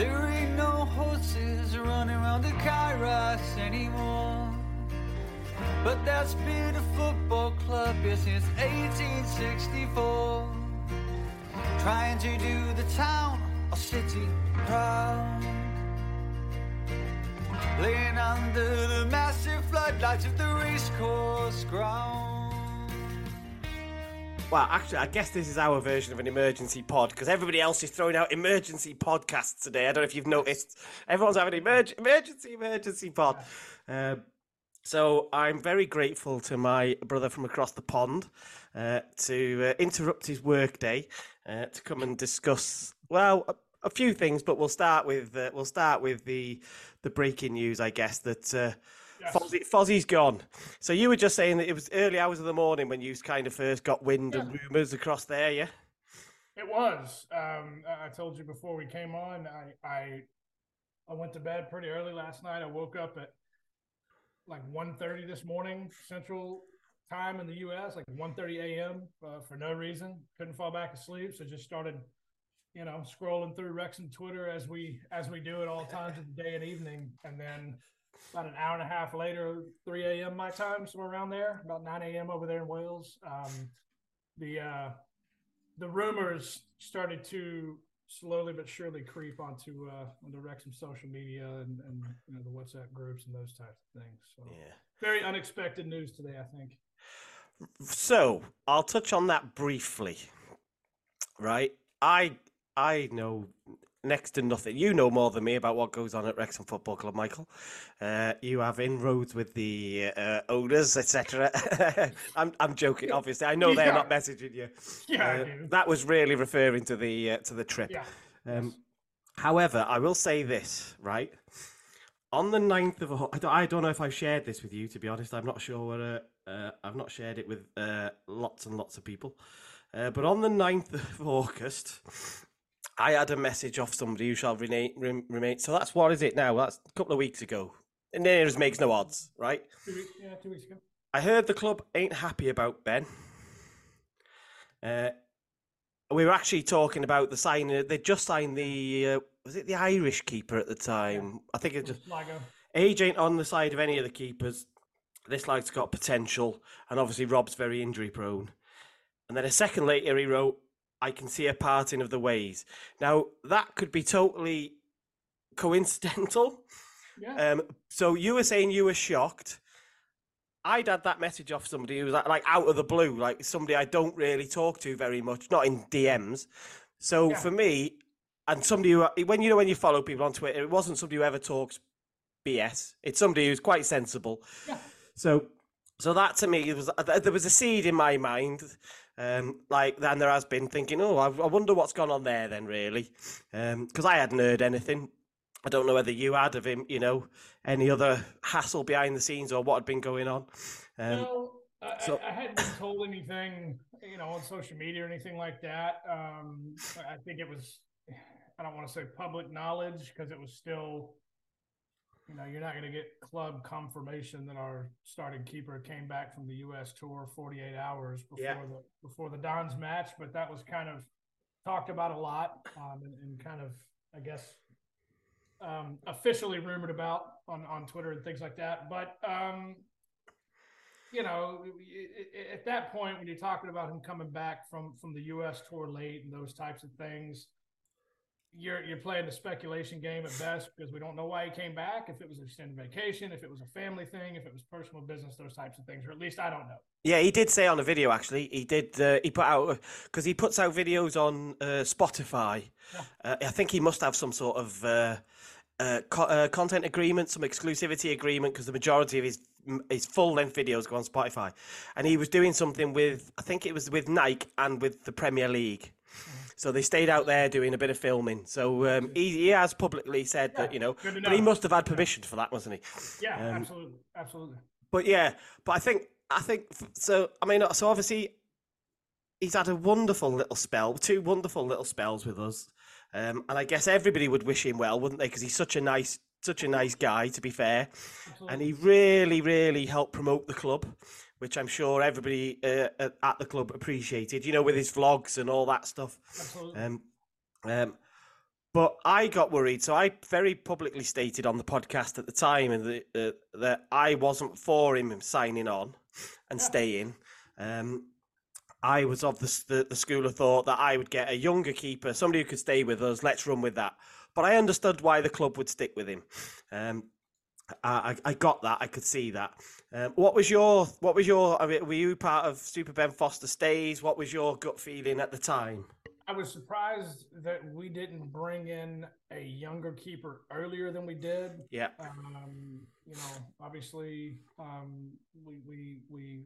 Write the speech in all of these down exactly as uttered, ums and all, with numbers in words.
There ain't no horses running around the Kairos anymore. But that's been a football club here since eighteen sixty-four. Trying to do the town or city proud. Laying under the massive floodlights of the racecourse ground. Well, actually, I guess this is our version of an emergency pod, because everybody else is throwing out emergency podcasts today. I don't know if you've noticed. Everyone's having an emerg- emergency, emergency pod. Uh, so I'm very grateful to my brother from across the pond uh, to uh, interrupt his workday uh, to come and discuss, well, a, a few things, but we'll start with uh, we'll start with the the breaking news, I guess, that... Uh, Yes. Fozzie, Fozzie's gone. So you were just saying that it was early hours of the morning when you kind of first got wind yeah. and rumours across there, yeah? It was. Um, I told you before we came on, I, I I went to bed pretty early last night. I woke up at like one thirty this morning, Central Time in the U S, like one thirty a.m. Uh, for no reason. Couldn't fall back asleep, so just started, you know, scrolling through Wrexham Twitter as we as we do at all times of the day and evening, and then... About an hour and a half later, three a.m. my time, somewhere around there, about nine a.m. over there in Wales, um, the uh, the rumors started to slowly but surely creep onto uh, on the Wrexham social media and, and you know, the WhatsApp groups and those types of things. So yeah. Very unexpected news today, I think. So I'll touch on that briefly, right? I I know... next to nothing. You know more than me about what goes on at Wrexham Football Club, Michael. Uh, you have inroads with the uh, owners, et cetera. I'm I'm joking, obviously. I know yeah. they're not messaging you. Yeah, uh, that was really referring to the uh, to the trip. Yeah. Um, however, I will say this, right? On the ninth of I don't I don't know if I've shared this with you. To be honest, I'm not sure. Whether, uh, I've not shared it with uh, lots and lots of people. Uh, but on the ninth of August. I had a message off somebody who shall remain. remain. So that's what is it now? That's a couple of weeks ago. And then it makes no odds, right? Two weeks, yeah, two weeks ago. I heard the club ain't happy about Ben. Uh, we were actually talking about the signing. They just signed the, uh, was it the Irish keeper at the time? Yeah. I think it just, age ain't on the side of any of the keepers. This lads got potential. And obviously Rob's very injury prone. And then a second later he wrote, I can see a parting of the ways. Now, that could be totally coincidental. Yeah. Um, so you were saying you were shocked. I'd had that message off somebody who was like, like out of the blue, like somebody I don't really talk to very much, not in D Ms. So yeah. for me, and somebody who, when you know when you follow people on Twitter, it wasn't somebody who ever talks B S. It's somebody who's quite sensible. Yeah. So... So that to me, it was there was a seed in my mind, um, like and there has been thinking, oh, I, I wonder what's gone on there then, really, because um, I hadn't heard anything. I don't know whether you had of him, you know, any other hassle behind the scenes or what had been going on. Um, no, I, so... I, I hadn't been told anything, you know, on social media or anything like that. Um, I think it was, I don't want to say public knowledge because it was still. You know, you're not going to get club confirmation that our starting keeper came back from the U S tour forty-eight hours before yeah. the before the Dons match, but that was kind of talked about a lot um, and, and kind of, I guess, um, officially rumored about on, on Twitter and things like that. But, um, you know, it, it, at that point, when you're talking about him coming back from, from the U S tour late and those types of things, You're you're playing the speculation game at best because we don't know why he came back, if it was an extended vacation, if it was a family thing, if it was personal business, those types of things, or at least I don't know. Yeah, he did say on a video, actually, he did, uh, he put out, because he puts out videos on uh, Spotify. Yeah. Uh, I think he must have some sort of uh, uh, co- uh, content agreement, some exclusivity agreement, because the majority of his his full-length videos go on Spotify. And he was doing something with, I think it was with Nike and with the Premier League. So they stayed out there doing a bit of filming. So um, he, he has publicly said yeah, that, you know, but he must have had permission for that, wasn't he? Yeah, um, absolutely. Absolutely. But yeah, but I think, I think, so, I mean, so obviously he's had a wonderful little spell, two wonderful little spells with us. Um, and I guess everybody would wish him well, wouldn't they? Because he's such a nice, such a nice guy, to be fair. Absolutely. And he really, really helped promote the club, which I'm sure everybody uh, at the club appreciated, you know, with his vlogs and all that stuff. Absolutely. Um, um, But I got worried. So I very publicly stated on the podcast at the time and the, the, that I wasn't for him signing on and staying. Um, I was of the, the, the school of thought that I would get a younger keeper, somebody who could stay with us. Let's run with that. But I understood why the club would stick with him. Um, I, I got that. I could see that. Um, what was your, what was your, I mean, were you part of Super Ben Foster Stays? What was your gut feeling at the time? I was surprised that we didn't bring in a younger keeper earlier than we did. Yeah. Um, you know, obviously um, we, we, we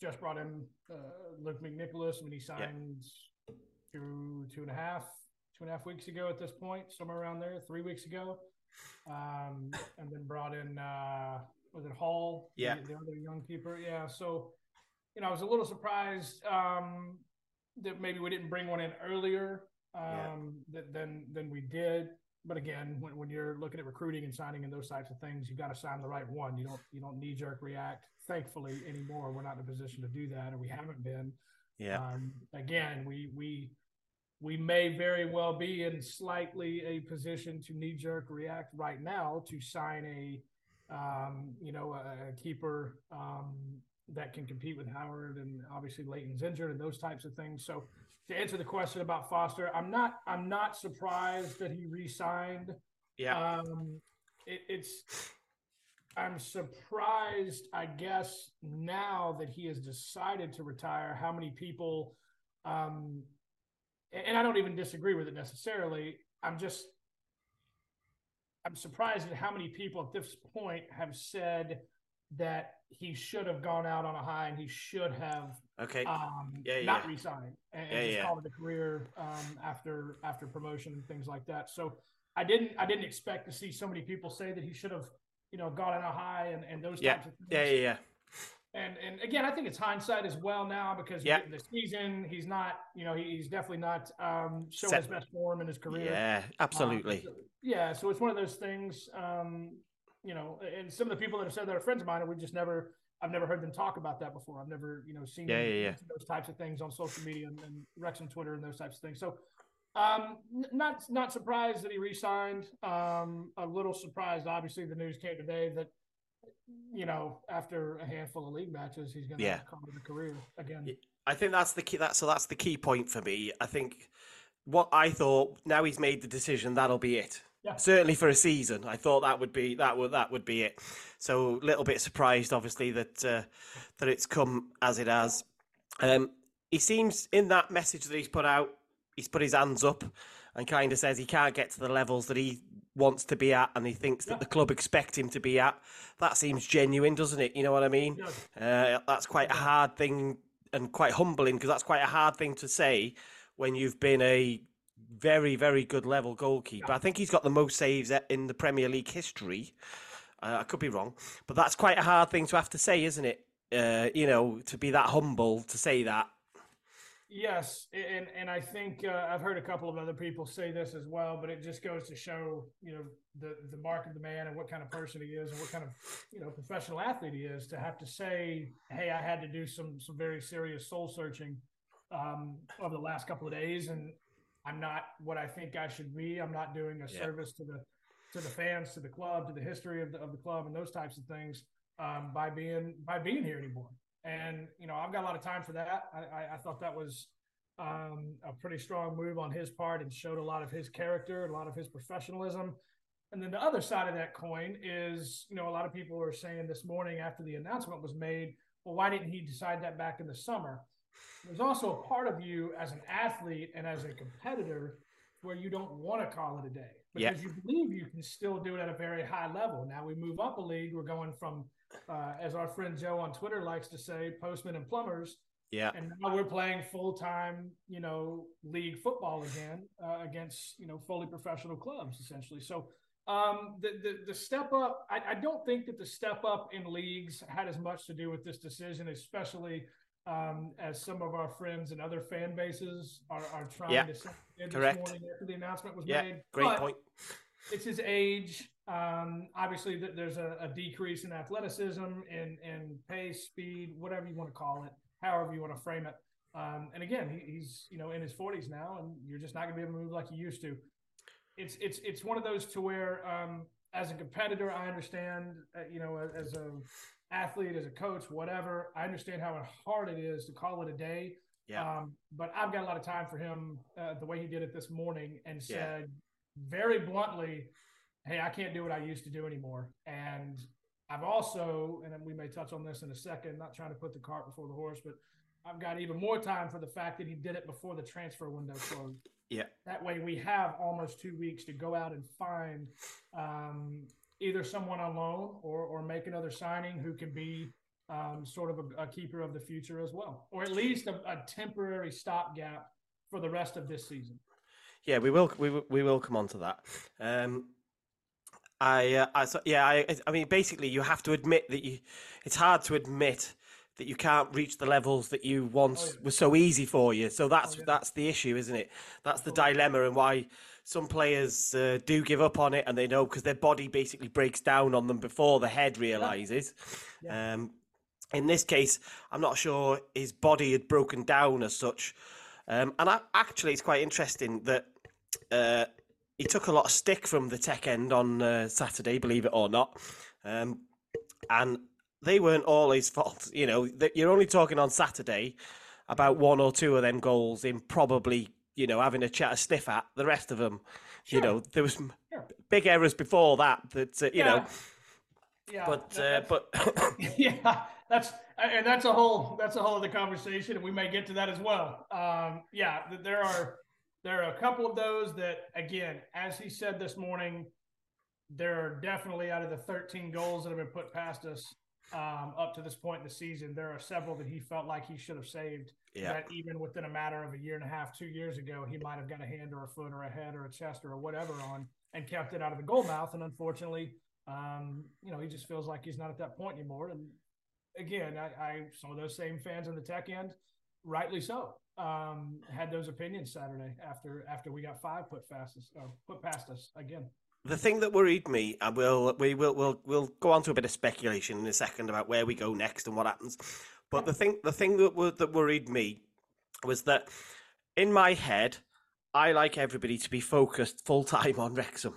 just brought in uh, Luke McNicholas when he signed yeah. two, two and a half, two and a half weeks ago at this point, somewhere around there, three weeks ago. Um, and then brought in, uh, was it Hall? Yeah. The, the other young keeper. Yeah. So, you know, I was a little surprised, um, that maybe we didn't bring one in earlier um, yeah. than than we did. But again, when, when you're looking at recruiting and signing and those types of things, you've got to sign the right one. You don't you don't knee jerk react. Thankfully, anymore, we're not in a position to do that, and we haven't been. Yeah. Um, again, we we we may very well be in slightly a position to knee jerk react right now to sign a um, you know a, a keeper. Um, that can compete with Howard, and obviously Leighton's injured and those types of things. So to answer the question about Foster, I'm not, I'm not surprised that he re-signed. Yeah. Um, it, it's, I'm surprised, I guess, now that he has decided to retire, how many people, um, and I don't even disagree with it necessarily. I'm just, I'm surprised at how many people at this point have said that he should have gone out on a high and he should have okay. um, yeah, yeah. not re-signed and, yeah, and just yeah. called it a career um, after after promotion and things like that. So I didn't I didn't expect to see so many people say that he should have, you know, gone on a high and, and those yeah. types of things. Yeah, yeah, yeah. And and again, I think it's hindsight as well now because yeah. in the season he's not, you know, he's definitely not um, showing Set. his best form in his career. Yeah, absolutely. Um, so, yeah, so it's one of those things. Um, You know, and some of the people that have said that are friends of mine, and we just never, I've never heard them talk about that before. I've never, you know, seen yeah, yeah, yeah. those types of things on social media and, and Wrexham Twitter and those types of things. So, um, not not surprised that he re-signed. Um, a little surprised, obviously, the news came today that, you know, after a handful of league matches, he's going to yeah. have to come to the career again. I think that's the key. That so that's the key point for me. I think what I thought. Now he's made the decision. That'll be it. Yeah. Certainly for a season, I thought that would be that would that would be it. So a little bit surprised, obviously, that uh, that it's come as it has. Um, he seems in that message that he's put out, he's put his hands up and kind of says he can't get to the levels that he wants to be at, and he thinks yeah. that the club expect him to be at. That seems genuine, doesn't it? You know what I mean? Yeah. Uh, that's quite a hard thing and quite humbling because that's quite a hard thing to say when you've been a very, very good level goalkeeper. Yeah. I think he's got the most saves in the Premier League history. Uh, I could be wrong, but that's quite a hard thing to have to say, isn't it? Uh, you know, to be that humble, to say that. Yes, and and I think uh, I've heard a couple of other people say this as well, but it just goes to show, you know, the, the mark of the man and what kind of person he is and what kind of, you know, professional athlete he is to have to say, hey, I had to do some, some very serious soul searching um, over the last couple of days and I'm not what I think I should be. I'm not doing a yeah. service to the to the fans, to the club, to the history of the of the club, and those types of things um, by being by being here anymore. And you know, I've got a lot of time for that. I, I, I thought that was um, a pretty strong move on his part and showed a lot of his character, a lot of his professionalism. And then the other side of that coin is, you know, a lot of people are saying this morning after the announcement was made, well, why didn't he decide that back in the summer? There's also a part of you as an athlete and as a competitor where you don't want to call it a day because yeah. you believe you can still do it at a very high level. Now we move up a league. We're going from, uh, as our friend Joe on Twitter likes to say, postmen and plumbers. Yeah. And now we're playing full-time, you know, league football again uh, against, you know, fully professional clubs essentially. So um, the, the, the step up, I, I don't think that the step up in leagues had as much to do with this decision, especially Um, as some of our friends and other fan bases are, are trying yeah. to say this Correct. morning after the announcement was yeah. made. Great but point. It's his age. Um, obviously, th- there's a, a decrease in athleticism and, and pace, speed, whatever you want to call it, however you want to frame it. Um, and again, he, he's you know in his forties now, and you're just not going to be able to move like you used to. it's it's it's one of those to where, um, as a competitor, I understand, uh, you know, as a athlete, as a coach, whatever, I understand how hard it is to call it a day. Yeah. Um, but I've got a lot of time for him, uh, the way he did it this morning, and said yeah. very bluntly, hey, I can't do what I used to do anymore. And I've also, and we may touch on this in a second, not trying to put the cart before the horse, but I've got even more time for the fact that he did it before the transfer window closed. Yeah. That way we have almost two weeks to go out and find um, either someone on loan or or make another signing who can be um, sort of a, a keeper of the future as well, or at least a, a temporary stopgap for the rest of this season. Yeah, we will. We we will come on to that. Um, I, uh, I so, yeah. I I mean, basically, you have to admit that you. It's hard to admit that you can't reach the levels that you once oh, yeah. were so easy for you. So that's, oh, yeah. that's the issue, isn't it? That's the dilemma, and why some players uh, do give up on it, and they know, because their body basically breaks down on them before the head realizes. Yeah. Um, in this case, I'm not sure his body had broken down as such. Um, and I, actually, it's quite interesting that uh, he took a lot of stick from the tech end on uh, Saturday, believe it or not. Um, and, They weren't all his fault, you know. You're only talking on Saturday about one or two of them goals in probably, you know, having a chat, a sniff at the rest of them. Sure. You know, there was sure. big errors before that. That uh, you yeah. know, yeah. But no, uh, but yeah, that's and that's a whole that's a whole other conversation, and we may get to that as well. Um, yeah, there are there are a couple of those that, again, as he said this morning, there are definitely, out of the thirteen goals that have been put past us Um, up to this point in the season, there are several that he felt like he should have saved. Yeah. That even within a matter of a year and a half, two years ago, he might have got a hand or a foot or a head or a chest or whatever on and kept it out of the goal mouth. And unfortunately, um, you know, he just feels like he's not at that point anymore. And again, I, I some of those same fans on the tech end, rightly so, um, had those opinions Saturday after after we got five put past us, or put past us again. The thing that worried me, I will, we will, we'll, we'll go on to a bit of speculation in a second about where we go next and what happens. But the thing, the thing that that worried me was that in my head, I like everybody to be focused full time on Wrexham,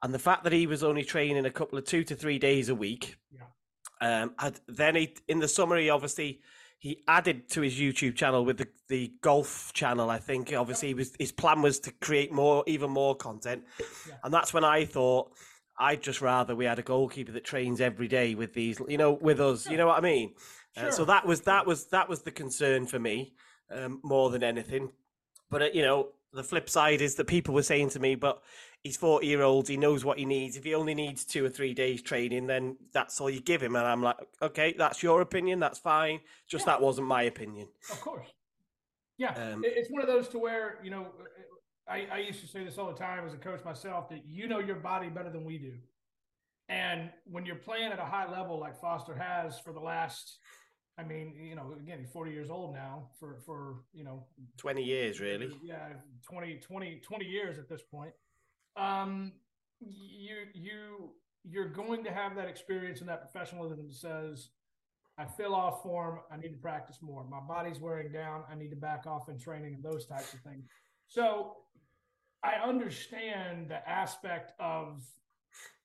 and the fact that he was only training a couple of two to three days a week. Yeah. Um. And then he, in the summer, he obviously he added to his YouTube channel with the the golf channel. I think obviously he was, his plan was to create more, even more content. Yeah. And that's when I thought, I'd just rather we had a goalkeeper that trains every day with these, you know, with us, sure. you know what I mean? Sure. Uh, so that was, that was, that was the concern for me, um, more than anything. But, uh, you know, the flip side is that people were saying to me, but he's forty year old, he knows what he needs. If he only needs two or three days training, then that's all you give him. And I'm like, okay, that's your opinion. That's fine. Just yeah. that wasn't my opinion. Of course. Yeah. Um, it's one of those to where, you know, I, I used to say this all the time as a coach myself, that you know your body better than we do. And when you're playing at a high level like Foster has for the last, I mean, you know, again, he's forty years old now for, for you know. twenty years, really. Yeah, twenty, twenty, twenty years at this point. Um, you, you, you're going to have that experience and that professionalism that says, I feel off form, I need to practice more. My body's wearing down, I need to back off in training and those types of things. So I understand the aspect of,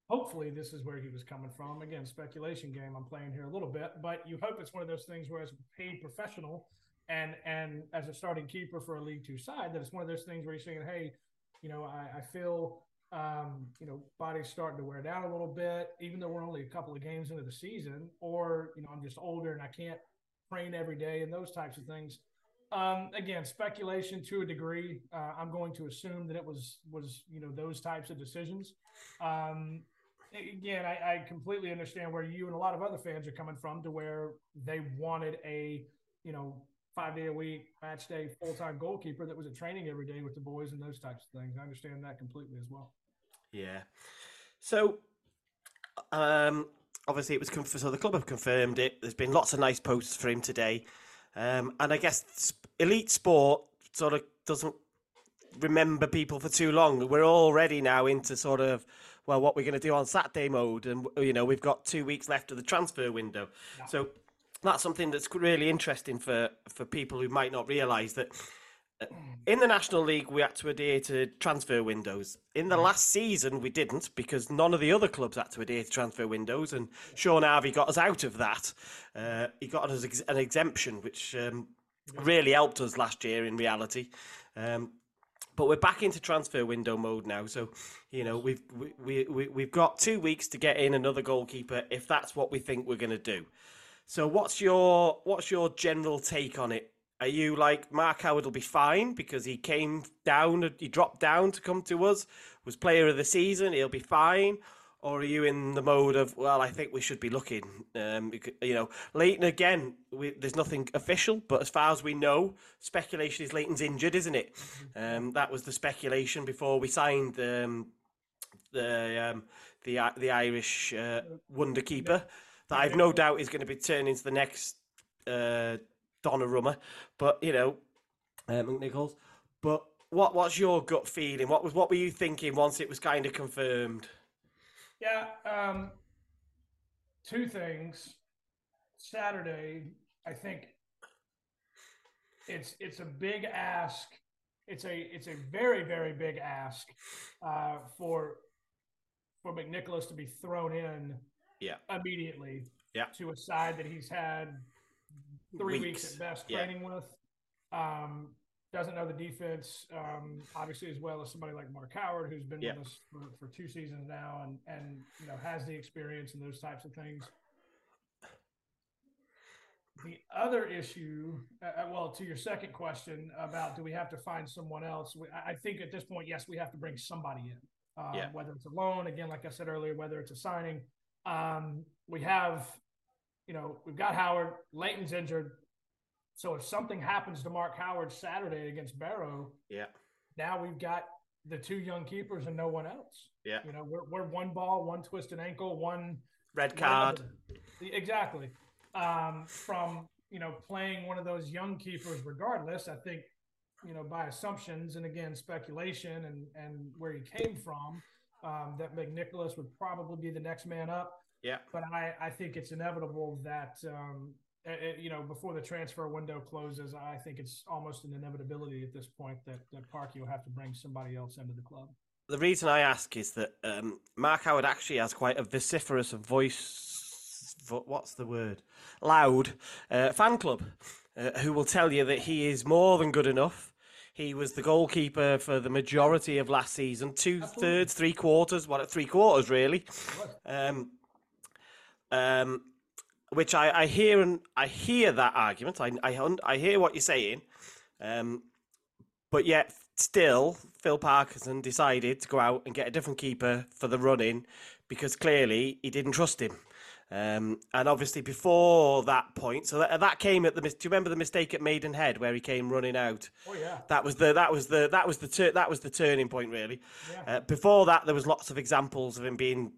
hopefully this is where he was coming from. Again, speculation game I'm playing here a little bit, but you hope it's one of those things where, as a paid professional and, and as a starting keeper for a League Two side, that it's one of those things where you're saying, hey, you know, I, I feel, um, you know, body's starting to wear down a little bit, even though we're only a couple of games into the season, or, you know, I'm just older and I can't train every day and those types of things. Um, again, speculation to a degree. Uh, I'm going to assume that it was, was, you know, those types of decisions. Um, again, I, I completely understand where you and a lot of other fans are coming from, to where they wanted a, you know, five day a week, match day, full-time goalkeeper that was at training every day with the boys and those types of things. I understand that completely as well. Yeah. So, um, obviously it was, conf- so the club have confirmed it. There's been lots of nice posts for him today. Um, and I guess elite sport sort of doesn't remember people for too long. We're already now into sort of, well, what we're going to do on Saturday mode. And, you know, we've got two weeks left of the transfer window. Yeah. So, that's something that's really interesting for, for people who might not realise that in the National League, we had to adhere to transfer windows. In the last season, we didn't, because none of the other clubs had to adhere to transfer windows, and Sean Harvey got us out of that. Uh, he got us ex- an exemption, which um, really helped us last year in reality. Um, but we're back into transfer window mode now. So, you know, we've, we, we, we, we've got two weeks to get in another goalkeeper if that's what we think we're going to do. So what's your what's your general take on it? Are you like, Mark Howard will be fine because he came down, he dropped down to come to us, was player of the season, he'll be fine? Or are you in the mode of, well, I think we should be looking? Um, you know, Leighton, again, we, there's nothing official, but as far as we know, speculation is Leighton's injured, isn't it? Um, that was the speculation before we signed um, the um, the the Irish uh, wonder keeper, that I've no doubt is going to be turned into the next... Uh, Donnarumma, but you know, uh, McNicholas. But what what's your gut feeling? What was what were you thinking once it was kind of confirmed? Yeah, um, two things. Saturday, I think it's it's a big ask. It's a it's a very very big ask uh, for for McNicholas to be thrown in. Yeah. Immediately. Yeah. To a side that he's had Three weeks. weeks at best training yeah. with. Um, doesn't know the defense, um, obviously, as well as somebody like Mark Howard, who's been yeah. with us for, for two seasons now and, and you know has the experience and those types of things. The other issue, uh, well, to your second question about do we have to find someone else, we, I think at this point, yes, we have to bring somebody in, um, yeah. whether it's a loan, again, like I said earlier, whether it's a signing. Um, we have... You know, we've got Howard, Leighton's injured. So if something happens to Mark Howard Saturday against Barrow, yeah, now we've got the two young keepers and no one else. Yeah. You know, we're we're one ball, one twisted ankle, one red card. One exactly. Um, from, you know, playing one of those young keepers regardless, I think, you know, by assumptions and again, speculation and, and where he came from, um, that McNicholas would probably be the next man up. Yeah, but I, I think it's inevitable that, um, it, you know, before the transfer window closes, I think it's almost an inevitability at this point that, that Parky will have to bring somebody else into the club. The reason I ask is that um, Mark Howard actually has quite a vociferous voice, what's the word, loud uh, fan club uh, who will tell you that he is more than good enough. He was the goalkeeper for the majority of last season, two-thirds, three-quarters, what, well, three-quarters really. Um Um, which I, I hear and I hear that argument. I I, I hear what you're saying, um, but yet still, Phil Parkinson decided to go out and get a different keeper for the run-in because clearly he didn't trust him. Um, and obviously before that point, so that, that came at the. Do you remember the mistake at Maidenhead where he came running out? Oh yeah. That was the that was the that was the tur- that was the turning point really. Yeah. Uh, before that, there was lots of examples of him being.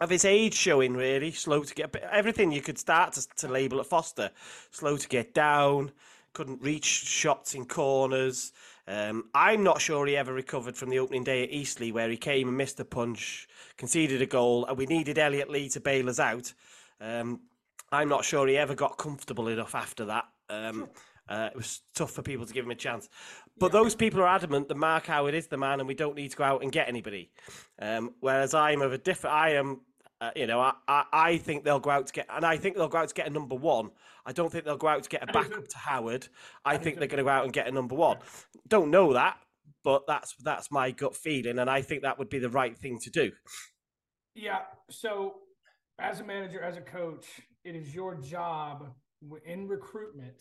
Of his age showing, really, slow to get... Everything you could start to, to label at Foster. Slow to get down, couldn't reach shots in corners. Um, I'm not sure he ever recovered from the opening day at Eastleigh, where he came and missed a punch, conceded a goal, and we needed Elliot Lee to bail us out. Um, I'm not sure he ever got comfortable enough after that. Um, uh, it was tough for people to give him a chance. But yeah. Those people are adamant that Mark Howard is the man and we don't need to go out and get anybody. Um, whereas I'm of a different... I am... Uh, you know, I, I, I think they'll go out to get, and I think they'll go out to get a number one. I don't think they'll go out to get a backup to Howard. I think they're going to go out and get a number one. Don't know that, but that's that's my gut feeling, and I think that would be the right thing to do. Yeah. So, as a manager, as a coach, it is your job in recruitment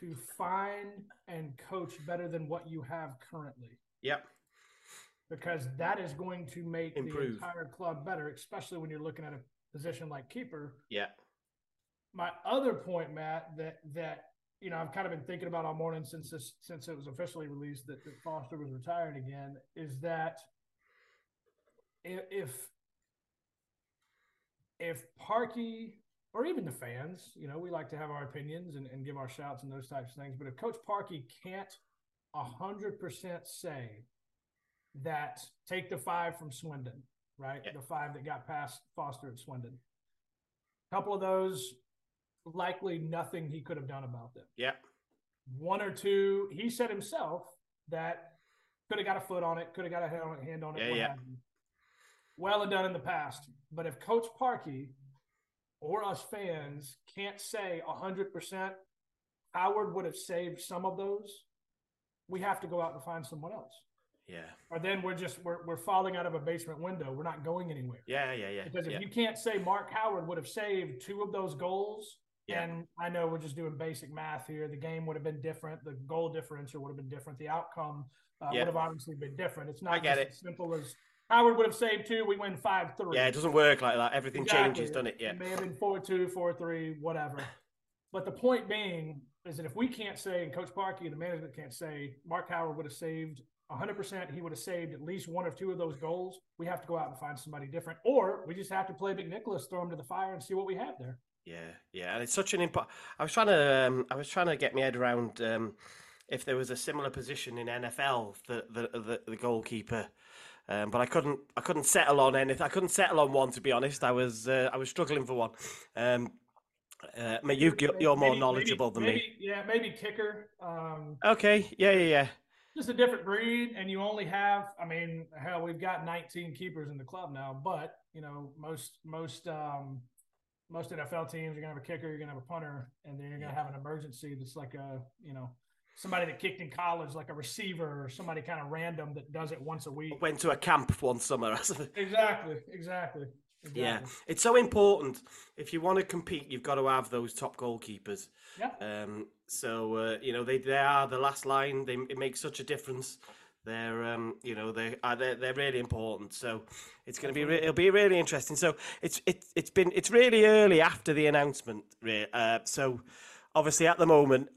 to find and coach better than what you have currently. Yep. Because that is going to make Improve. the entire club better, especially when you're looking at a position like keeper. Yeah. My other point, Matt, that that you know I've kind of been thinking about all morning since this, since it was officially released that, that Foster was retired again, is that if if Parky or even the fans, you know, we like to have our opinions and, and give our shouts and those types of things, but if Coach Parky can't a hundred percent say. That take the five from Swindon, right? Yeah. The five that got past Foster at Swindon. A couple of those, likely nothing he could have done about them. Yeah. one or two, he said himself, that could have got a foot on it, could have got a hand on it. Yeah, yeah. Well done in the past. But if Coach Parkey or us fans can't say one hundred percent Howard would have saved some of those, we have to go out and find someone else. Yeah. Or then we're just we're we're falling out of a basement window. We're not going anywhere. Yeah, yeah, yeah. Because if yeah. you can't say Mark Howard would have saved two of those goals, yeah. and I know we're just doing basic math here, the game would have been different, the goal differential would have been different, the outcome uh, yeah. would have obviously been different. It's not I get just it. as simple as Howard would have saved two, we win five three. Yeah, it doesn't work like that. Everything exactly. changes, doesn't it? Yeah. It may have been four two, four three, whatever. But the point being is that if we can't say, and Coach Parkey and the management can't say, Mark Howard would have saved one hundred percent, he would have saved at least one or two of those goals, we have to go out and find somebody different. Or we just have to play McNicholas, throw him to the fire and see what we have there. Yeah, yeah. And it's such an impo- I was trying to um, I was trying to get my head around um, if there was a similar position in N F L, the the, the, the goalkeeper. Um, but I couldn't I couldn't settle on anything. I couldn't settle on one, to be honest. I was uh, I was struggling for one. Um Uh, you, you're maybe, more knowledgeable maybe, than maybe, me. Yeah, maybe kicker. Um, okay, yeah, yeah, yeah. Just a different breed, and you only have, I mean, hell, we've got nineteen keepers in the club now, but, you know, most most um, most N F L teams, you're going to have a kicker, you're going to have a punter, and then you're going to have an emergency that's like a, you know, somebody that kicked in college, like a receiver or somebody kind of random that does it once a week. Went to a camp one summer. Exactly, exactly. Exactly. Yeah, it's so important. If you want to compete, you've got to have those top goalkeepers. Yeah. Um. So uh, you know they, they are the last line. They it makes such a difference. They're um. You know they are they're, they're really important. So it's going to be re- it'll be really interesting. So it's it's it's been it's really early after the announcement. Uh. So obviously at the moment,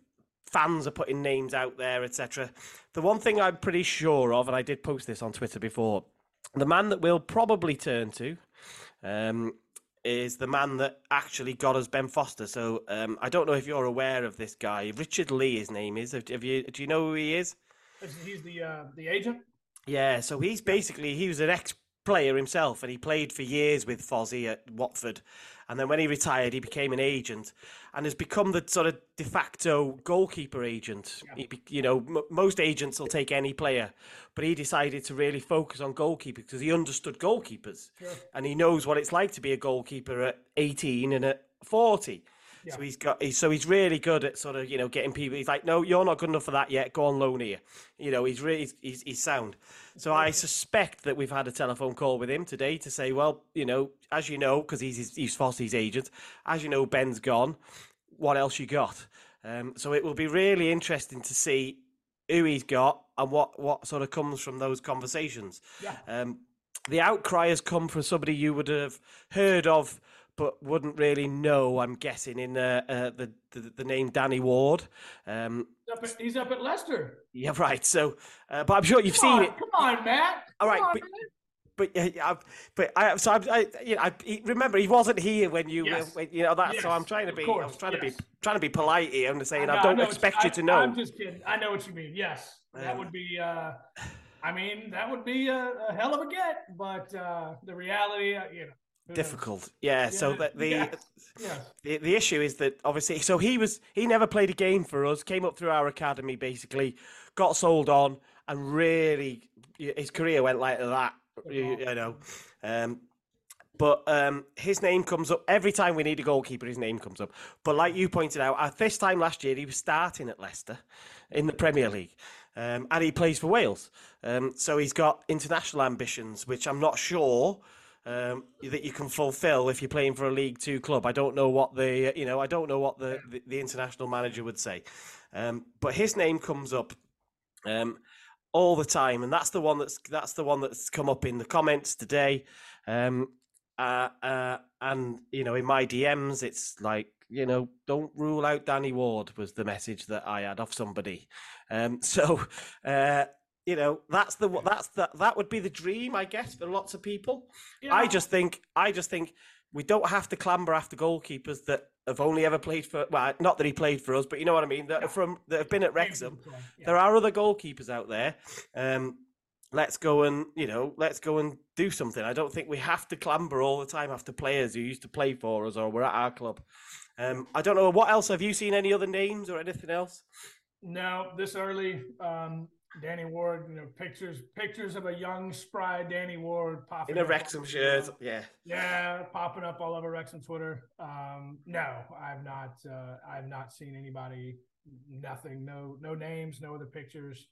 fans are putting names out there, et cetera. The one thing I'm pretty sure of, and I did post this on Twitter before, the man that we'll probably turn to. Um, is the man that actually got us Ben Foster. So um, I don't know if you're aware of this guy. Richard Lee, his name is. Have you? Do you know who he is? He's the uh, the agent. Yeah. So he's basically he was an ex-player himself, and he played for years with Fozzie at Watford, and then when he retired, he became an agent, and has become the sort of de facto goalkeeper agent. Yeah. He, you know, m- most agents will take any player, but he decided to really focus on goalkeepers because he understood goalkeepers, sure. and he knows what it's like to be a goalkeeper at eighteen and at forty. Yeah. So he's got, he's, so he's really good at sort of, you know, getting people. He's like, no, you're not good enough for that yet. Go on loan here. You know, he's really, he's, he's sound. So I suspect that we've had a telephone call with him today to say, well, you know, as you know, because he's, he's Fossey's agent, as you know, Ben's gone. What else you got? Um, so it will be really interesting to see who he's got and what, what sort of comes from those conversations. Yeah. Um, the outcry has come from somebody you would have heard of, but wouldn't really know, I'm guessing, in uh, uh, the, the the name Danny Ward. Um, he's, up at, he's up at Leicester. Yeah, right. So, uh, but I'm sure you've come seen on, it. Come on, Matt. All right, on, but man. but uh, but I so I, I you know I, he, remember he wasn't here when you yes. uh, you know that. Yes, so I'm trying to be I was trying yes. to be trying to be polite here and saying I, know, I don't I expect you, you to I, know. I'm just kidding. I know what you mean. Yes, that um, would be. Uh, I mean, that would be a, a hell of a get. But uh, the reality, uh, you know. Difficult, yeah. yeah. So that the, yeah. Yeah. the the issue is that obviously, so he was he never played a game for us. Came up through our academy, basically, got sold on, and really his career went like that, you, you know. Um, but um, his name comes up every time we need a goalkeeper. His name comes up. But like you pointed out, at this time last year, he was starting at Leicester in the Premier League. Um, and he plays for Wales, um, so he's got international ambitions, which I'm not sure. Um, that you can fulfill if you're playing for a League Two club. I don't know what the you know I don't know what the, the, the international manager would say, um, but his name comes up um, all the time, and that's the one that's that's the one that's come up in the comments today, um, uh, uh, and you know in my D Ms it's like you know don't rule out Danny Ward was the message that I had off somebody, um, so uh, you know that's the that's the, that would be the dream, I guess, for lots of people. Yeah. I just think I just think we don't have to clamber after goalkeepers that have only ever played for. Well, not that he played for us, but you know what I mean. That yeah. from that have been at Wrexham. Yeah. There are other goalkeepers out there. Um, let's go and you know let's go and do something. I don't think we have to clamber all the time after players who used to play for us or were at our club. Um, I don't know what else. Have you seen any other names or anything else? No, this early, um, Danny Ward, you know, pictures pictures of a young, spry Danny Ward popping in a Wrexham shirt, yeah, yeah, popping up all over Wrexham Twitter. Um, no, I've not, uh, I've not seen anybody. Nothing, no, no names, no other pictures.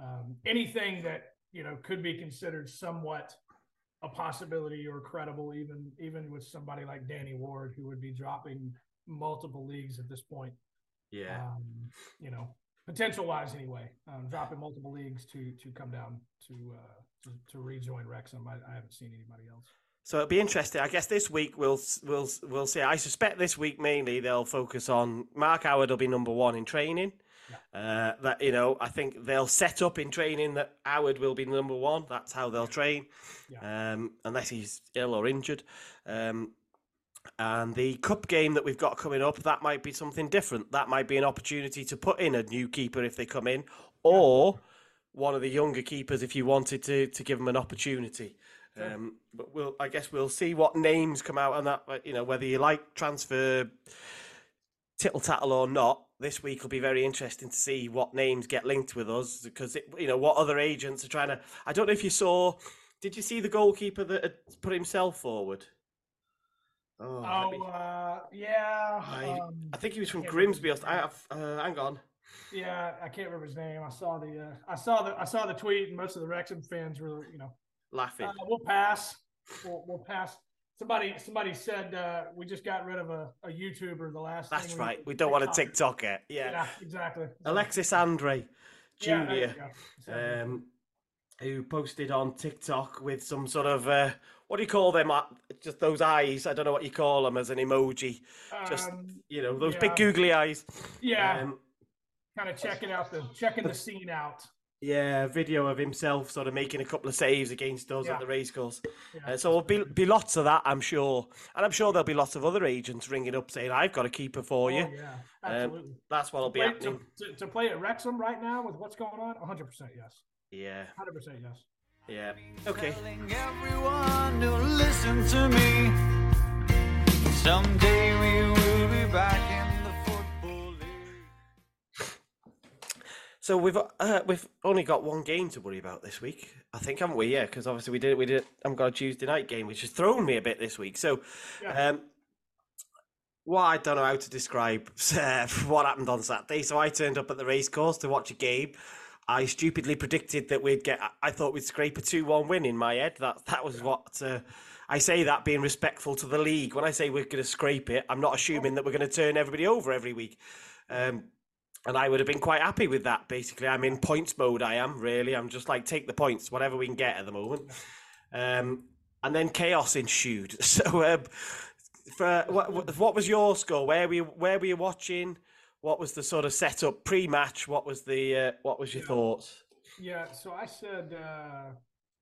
Um, anything that you know could be considered somewhat a possibility or credible, even even with somebody like Danny Ward, who would be dropping multiple leagues at this point. Yeah, um, you know. Potential wise, anyway, um, dropping multiple leagues to to come down to uh, to, to rejoin Wrexham. I, I haven't seen anybody else. So it'll be interesting. I guess this week we'll we'll we'll see. I suspect this week mainly they'll focus on Mark Howard. Will be number one in training. Yeah. Uh, that you know, I think they'll set up in training that Howard will be number one. That's how they'll train, yeah. um, unless he's ill or injured. Um, And the cup game that we've got coming up, that might be something different. That might be an opportunity to put in a new keeper if they come in, or one of the younger keepers if you wanted to to give them an opportunity. Sure. Um, but we'll, I guess, we'll see what names come out and that. You know, whether you like transfer tittle tattle or not, this week will be very interesting to see what names get linked with us, because it, you know, what other agents are trying to. I don't know if you saw. Did you see the goalkeeper that had put himself forward? Oh, oh me... uh, yeah. I, um, I think he was from Grimsby. I have, uh, hang on. Yeah, I can't remember his name. I saw the, uh, I saw the, I saw the tweet, and most of the Wrexham fans were, you know, laughing. Uh, we'll pass. We'll, we'll pass. Somebody, somebody said uh, we just got rid of a, a YouTuber. The last. That's we right. We don't TikTok. want a TikToker. Yeah. Yeah, exactly. Alexis Andre Junior, yeah, exactly. um, who posted on TikTok with some sort of. Uh, What do you call them? Just those eyes. I don't know what you call them as an emoji. Just um, you know those yeah. big googly eyes. Yeah. Um, kind of checking out the checking the scene out. Yeah, video of himself sort of making a couple of saves against us yeah. at the racecourse. Yeah. Uh, so there'll be be lots of that, I'm sure, and I'm sure there'll be lots of other agents ringing up saying, "I've got a keeper for you." Oh, yeah, absolutely. Um, that's what'll to be play, happening. To, to, to play at Wrexham right now with what's going on, one hundred percent yes. Yeah. one hundred percent yes. Yeah. Okay. Everyone to listen to me. Someday we will be back in the football league. So we've uh, we've only got one game to worry about this week, I think, haven't we? Yeah, because obviously we did we did I've got a Tuesday night game, which has thrown me a bit this week. So, yeah. um, well, I don't know how to describe uh, what happened on Saturday. So I turned up at the racecourse to watch a game. I stupidly predicted that we'd get, I thought we'd scrape a two one win in my head. That that was what, uh, I say that being respectful to the league. When I say we're going to scrape it, I'm not assuming that we're going to turn everybody over every week. Um, and I would have been quite happy with that, basically. I'm in points mode, I am, really. I'm just like, take the points, whatever we can get at the moment. Um, and then chaos ensued. So um, for, what, what was your score? Where were you, where were you watching? What was the sort of setup pre-match? What was the uh, what was your yeah. thoughts? Yeah, so I said, uh,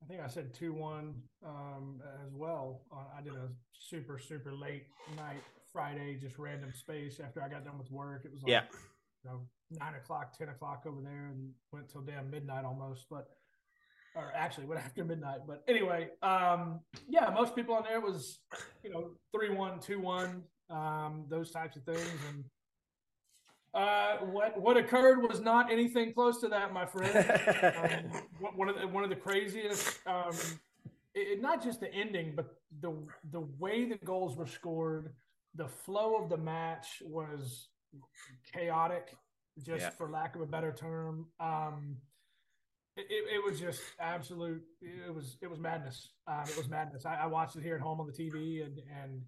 I think I said two one um, as well. Uh, I did a super super late night Friday, just random space after I got done with work. It was like yeah. you know, nine o'clock, ten o'clock over there, and went till damn midnight almost. But or actually went after midnight. But anyway, um, yeah, most people on there was you know three one, two one, um, those types of things, and. Uh, what what occurred was not anything close to that, my friend. Um, one of the, one of the craziest, um, it, not just the ending, but the the way the goals were scored, the flow of the match was chaotic, just yeah. for lack of a better term. Um, it, it was just absolute. It was it was madness. Um, it was madness. I, I watched it here at home on the T V, and and.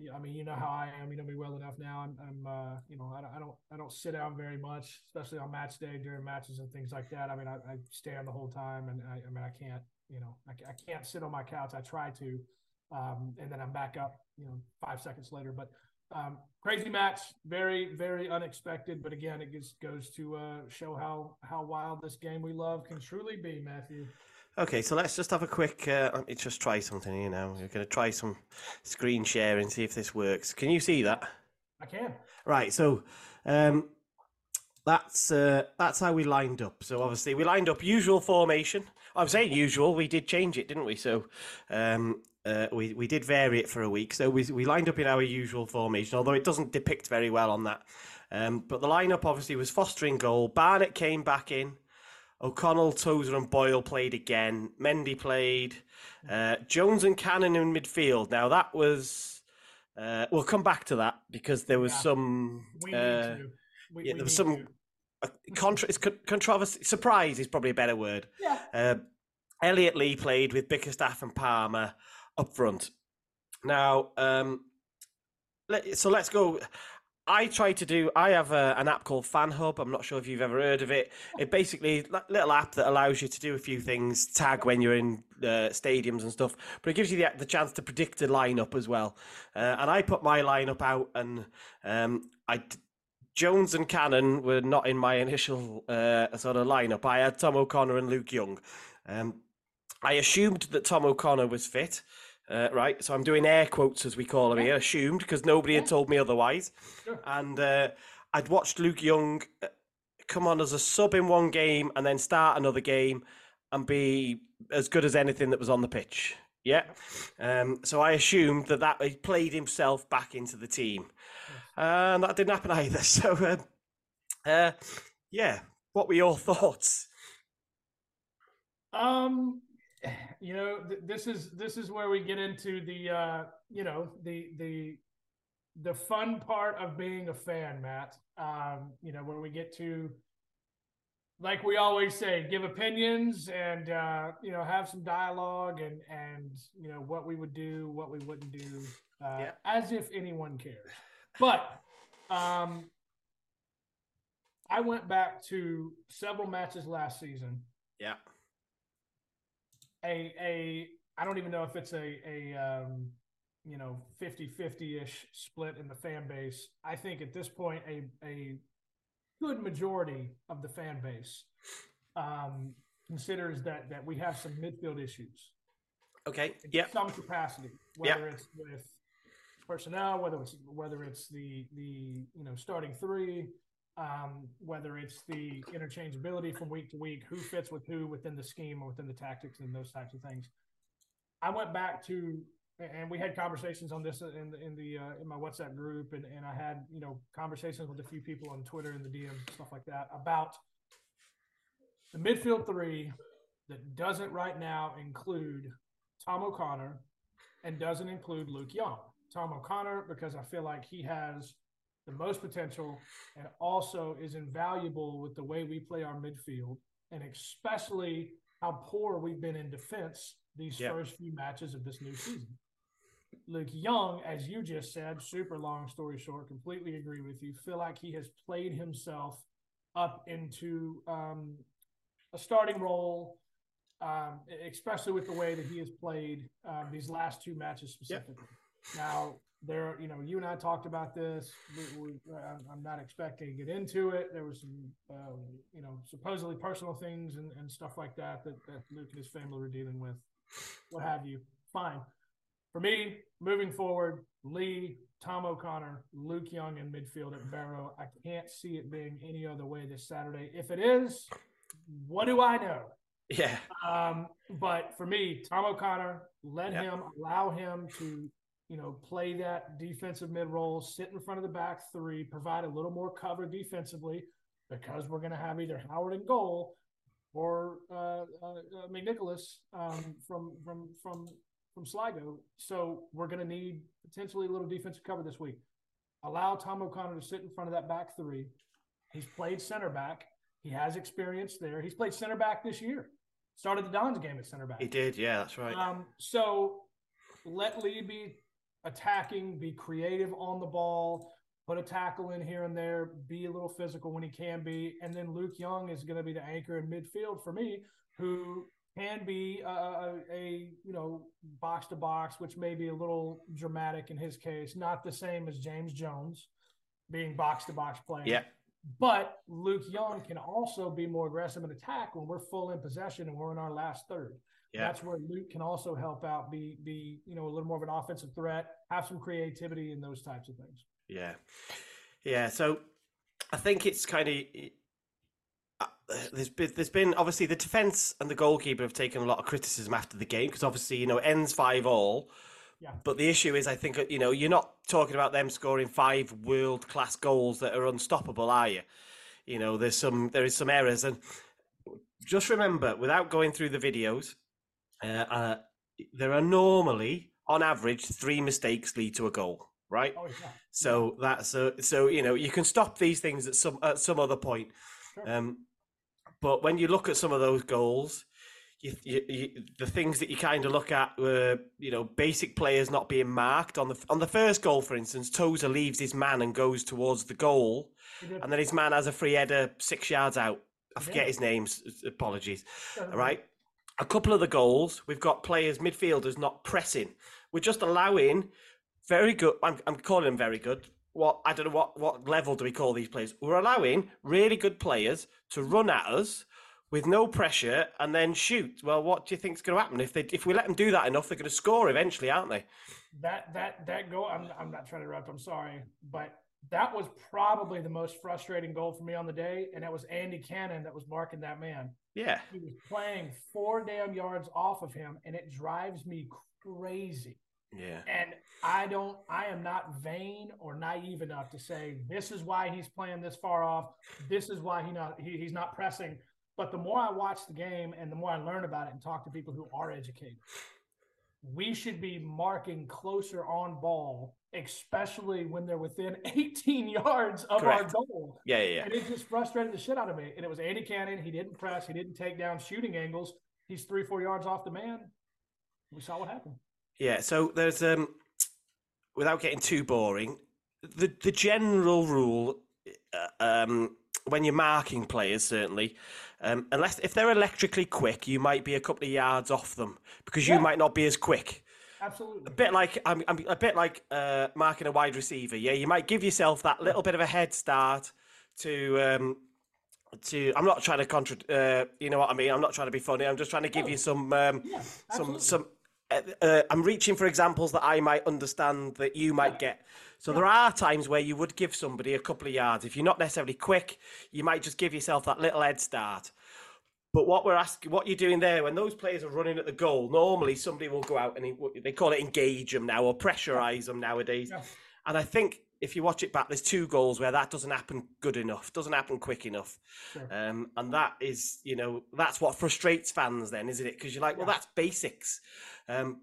Yeah, I mean, you know how I am. You know me well enough now. I'm, I'm uh, you know, I don't, I don't, I don't sit down very much, especially on match day during matches and things like that. I mean, I, I stand the whole time, and I, I mean, I can't, you know, I, I can't sit on my couch. I try to, um, and then I'm back up, you know, five seconds later. But um, crazy match, very, very unexpected. But again, it just goes to uh, show how how wild this game we love can truly be, Matthew. Okay, so let's just have a quick, uh, let me just try something here now. We're going to try some screen sharing, see if this works. Can you see that? I can. Right, so um, that's uh, that's how we lined up. So obviously we lined up usual formation. I'm saying usual, we did change it, didn't we? So um, uh, we, we did vary it for a week. So we, we lined up in our usual formation, although it doesn't depict very well on that. Um, but the lineup obviously was Foster in goal. Barnett came back in. O'Connell, Tozer and Boyle played again. Mendy played. Uh, Jones and Cannon in midfield. Now that was, uh, we'll come back to that because there was yeah. some, we uh, need to. We, yeah, we there was some uh, contra- controversy. Surprise is probably a better word. Yeah. Uh, Elliot Lee played with Bickerstaff and Palmer up front. Now, um, let, so let's go. I try to do, I have a, an app called FanHub. I'm not sure if you've ever heard of it. It basically, little app that allows you to do a few things, tag when you're in uh, stadiums and stuff, but it gives you the, the chance to predict a lineup as well. Uh, and I put my lineup out and um, I, Jones and Cannon were not in my initial uh, sort of lineup. I had Tom O'Connor and Luke Young. Um, I assumed that Tom O'Connor was fit. Uh, right, so I'm doing air quotes as we call them here, assumed, because nobody had told me otherwise. Sure. And uh, I'd watched Luke Young come on as a sub in one game and then start another game and be as good as anything that was on the pitch. Yeah. Um, so I assumed that, that he played himself back into the team. Uh, and that didn't happen either. So, uh, uh, yeah, what were your thoughts? Um... You know, th- this is this is where we get into the uh, you know the the the fun part of being a fan, Matt. Um, you know, where we get to, like we always say, give opinions and uh, you know have some dialogue and and you know what we would do, what we wouldn't do, uh, yeah. as if anyone cares. But um, I went back to several matches last season. Yeah. A, a, I don't even know if it's a, a, um, you know, fifty-fifty-ish split in the fan base. I think at this point, a, a good majority of the fan base um, considers that, that we have some midfield issues. Okay. Yeah. Some capacity, whether yep. it's with personnel, whether it's, whether it's the, the, you know, starting three, Um, whether it's the interchangeability from week to week, who fits with who within the scheme or within the tactics and those types of things. I went back to, and we had conversations on this in the, in the uh, in my WhatsApp group, and, and I had you know conversations with a few people on Twitter and the D Ms and stuff like that about the midfield three that doesn't right now include Tom O'Connor and doesn't include Luke Young. Tom O'Connor, because I feel like he has the most potential and also is invaluable with the way we play our midfield and especially how poor we've been in defense these yep. first few matches of this new season. Luke Young, as you just said, super long story short, completely agree with you. Feel like he has played himself up into um, a starting role, um, especially with the way that he has played uh, these last two matches specifically. Yep. Now, There, you know, you and I talked about this. We, we, I'm not expecting to get into it. There was some, uh, you know, supposedly personal things and, and stuff like that, that that Luke and his family were dealing with, what have you. Fine. For me, moving forward, Lee, Tom O'Connor, Luke Young in midfield at Barrow. I can't see it being any other way this Saturday. If it is, what do I know? Yeah. Um, but for me, Tom O'Connor, let yeah. him, allow him to you know, play that defensive mid role, sit in front of the back three, provide a little more cover defensively because we're going to have either Howard in goal or uh, uh, McNicholas um, from, from, from, from Sligo. So we're going to need potentially a little defensive cover this week. Allow Tom O'Connor to sit in front of that back three. He's played center back. He has experience there. He's played center back this year. Started the Dons game at center back. He did. Yeah, that's right. Um, so let Lee be attacking, be creative on the ball, put a tackle in here and there, be a little physical when he can be. And then Luke Young is going to be the anchor in midfield for me, who can be a, a, a you know, box to box, which may be a little dramatic in his case, not the same as James Jones being box to box player. Yeah. But Luke Young can also be more aggressive in attack when we're full in possession and we're in our last third. Yeah. That's where Luke can also help out, be, be you know, a little more of an offensive threat, have some creativity and those types of things. Yeah. Yeah. So I think it's kind of, uh, there's been, there's been obviously the defense and the goalkeeper have taken a lot of criticism after the game because obviously, you know, ends five all, Yeah. But the issue is, I think, you know, you're not talking about them scoring five world-class goals that are unstoppable, are you? You know, there's some, there is some errors. And just remember, without going through the videos, uh, uh, there are normally, on average, three mistakes lead to a goal, right? Oh, yeah. So that's a, so, you know, you can stop these things at some, at some other point. Sure. Um, but when you look at some of those goals, you, you, you, the things that you kind of look at were, you know, basic players not being marked. On the on the first goal, for instance, Tozer leaves his man and goes towards the goal, and then his man has a free header six yards out. I forget yeah. his name. Apologies. All right. A couple of the goals, we've got players, midfielders, not pressing. We're just allowing very good. I'm, I'm calling them very good. What I don't know what what level do we call these players? We're allowing really good players to run at us with no pressure and then shoot. Well, what do you think's going to happen if they if we let them do that enough? They're going to score eventually, aren't they? That that that goal. I'm I'm not trying to interrupt. I'm sorry, but that was probably the most frustrating goal for me on the day, and that was Andy Cannon that was marking that man. Yeah, he was playing four damn yards off of him, and it drives me crazy. Yeah, and I don't. I am not vain or naive enough to say this is why he's playing this far off. This is why he not he, he's not pressing. But the more I watch the game and the more I learn about it and talk to people who are educated, we should be marking closer on ball, especially when they're within eighteen yards of Correct. Our goal. Yeah, yeah, yeah. And it just frustrated the shit out of me. And it was Andy Cannon. He didn't press. He didn't take down shooting angles. He's three, four yards off the man. We saw what happened. Yeah, so there's, um, without getting too boring, the, the general rule uh, um, when you're marking players, certainly, um, unless if they're electrically quick, you might be a couple of yards off them because you yeah. might not be as quick. Absolutely. A bit like I'm, I'm a bit like uh, marking a wide receiver. Yeah, you might give yourself that little bit of a head start to um, to. I'm not trying to contra. Uh, you know what I mean? I'm not trying to be funny. I'm just trying to give oh. you some um, yeah, some some. Uh, uh, I'm reaching for examples that I might understand that you might yeah. get. So yeah. there are times where you would give somebody a couple of yards. If you're not necessarily quick, you might just give yourself that little head start. But what we're asking, what you're doing there, when those players are running at the goal, normally somebody will go out and he, they call it engage them now or pressurize them nowadays. Yeah. And I think if you watch it back, there's two goals where that doesn't happen good enough, doesn't happen quick enough. Sure. Um, and that is, you know, that's what frustrates fans then, isn't it? Because you're like, well, yeah. that's basics. Um,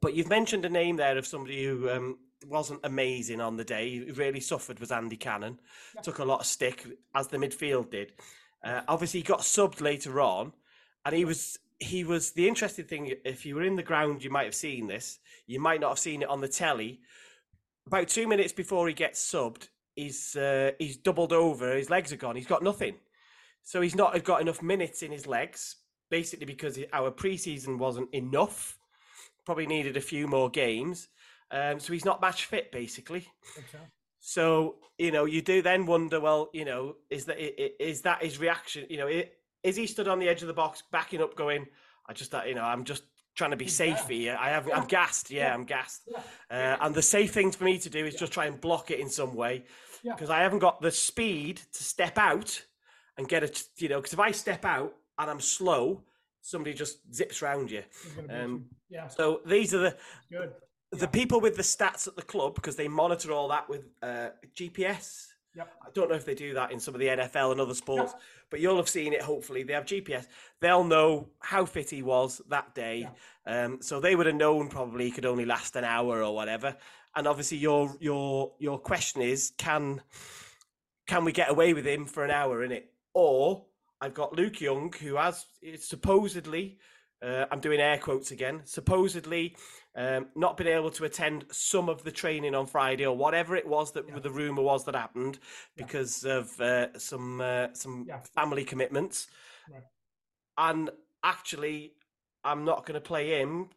but you've mentioned a name there of somebody who um, wasn't amazing on the day, who really suffered, was Andy Cannon. Yeah. Took a lot of stick, as the midfield did. Uh, obviously, he got subbed later on, and he was he was the interesting thing. If you were in the ground, you might have seen this. You might not have seen it on the telly. About two minutes before he gets subbed, he's uh, he's doubled over. His legs are gone. He's got nothing, so he's not got enough minutes in his legs. Basically, because our preseason wasn't enough. Probably needed a few more games, um, so he's not match fit. Basically. Okay. So, you know, you do then wonder, well, you know, is that is that his reaction? You know, is he stood on the edge of the box, backing up, going, I just, you know, I'm just trying to be he's safe gassed. Here. I have, yeah. I'm gassed. Yeah, yeah. I'm gassed. Yeah. Uh, and the safe thing for me to do is yeah. just try and block it in some way because yeah. I haven't got the speed to step out and get it, you know, because if I step out and I'm slow, somebody just zips round you. Um, yeah. So these are the... Good. The yeah. people with the stats at the club, because they monitor all that with uh, G P S. Yep. I don't know if they do that in some of the N F L and other sports, yep. but you'll have seen it, hopefully. They have G P S. They'll know how fit he was that day. Yeah. Um, so they would have known probably he could only last an hour or whatever. And obviously your your your question is, can can we get away with him for an hour, innit? Or I've got Luke Young, who has supposedly... Uh, I'm doing air quotes again, supposedly um, not been able to attend some of the training on Friday or whatever it was that yeah. the rumour was that happened because yeah. of uh, some uh, some yeah. family commitments. Right. And actually, I'm not going to play him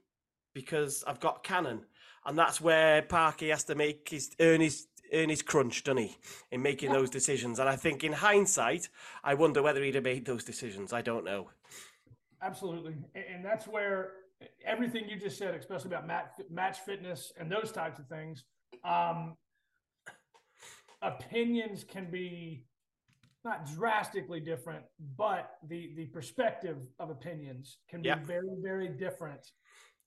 because I've got Cannon. And that's where Parky has to make his earn his, earn his crunch, doesn't he, in making yeah. those decisions. And I think in hindsight, I wonder whether he'd have made those decisions. I don't know. Absolutely. And that's where everything you just said, especially about mat, match fitness and those types of things, um, opinions can be not drastically different, but the, the perspective of opinions can be yeah. very, very different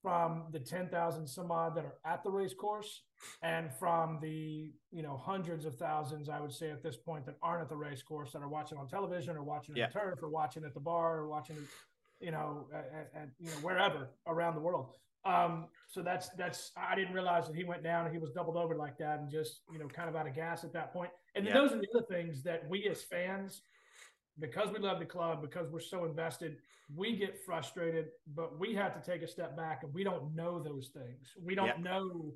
from the ten thousand some odd that are at the race course and from the, you know, hundreds of thousands, I would say at this point, that aren't at the race course, that are watching on television or watching yeah. on turf or watching at the bar or watching, you know, at, at, you know, wherever around the world. Um, so that's, that's, I didn't realize that he went down and he was doubled over like that and just, you know, kind of out of gas at that point. And yeah. those are the other things that we as fans, because we love the club, because we're so invested, we get frustrated, but we have to take a step back and we don't know those things. We don't yep. know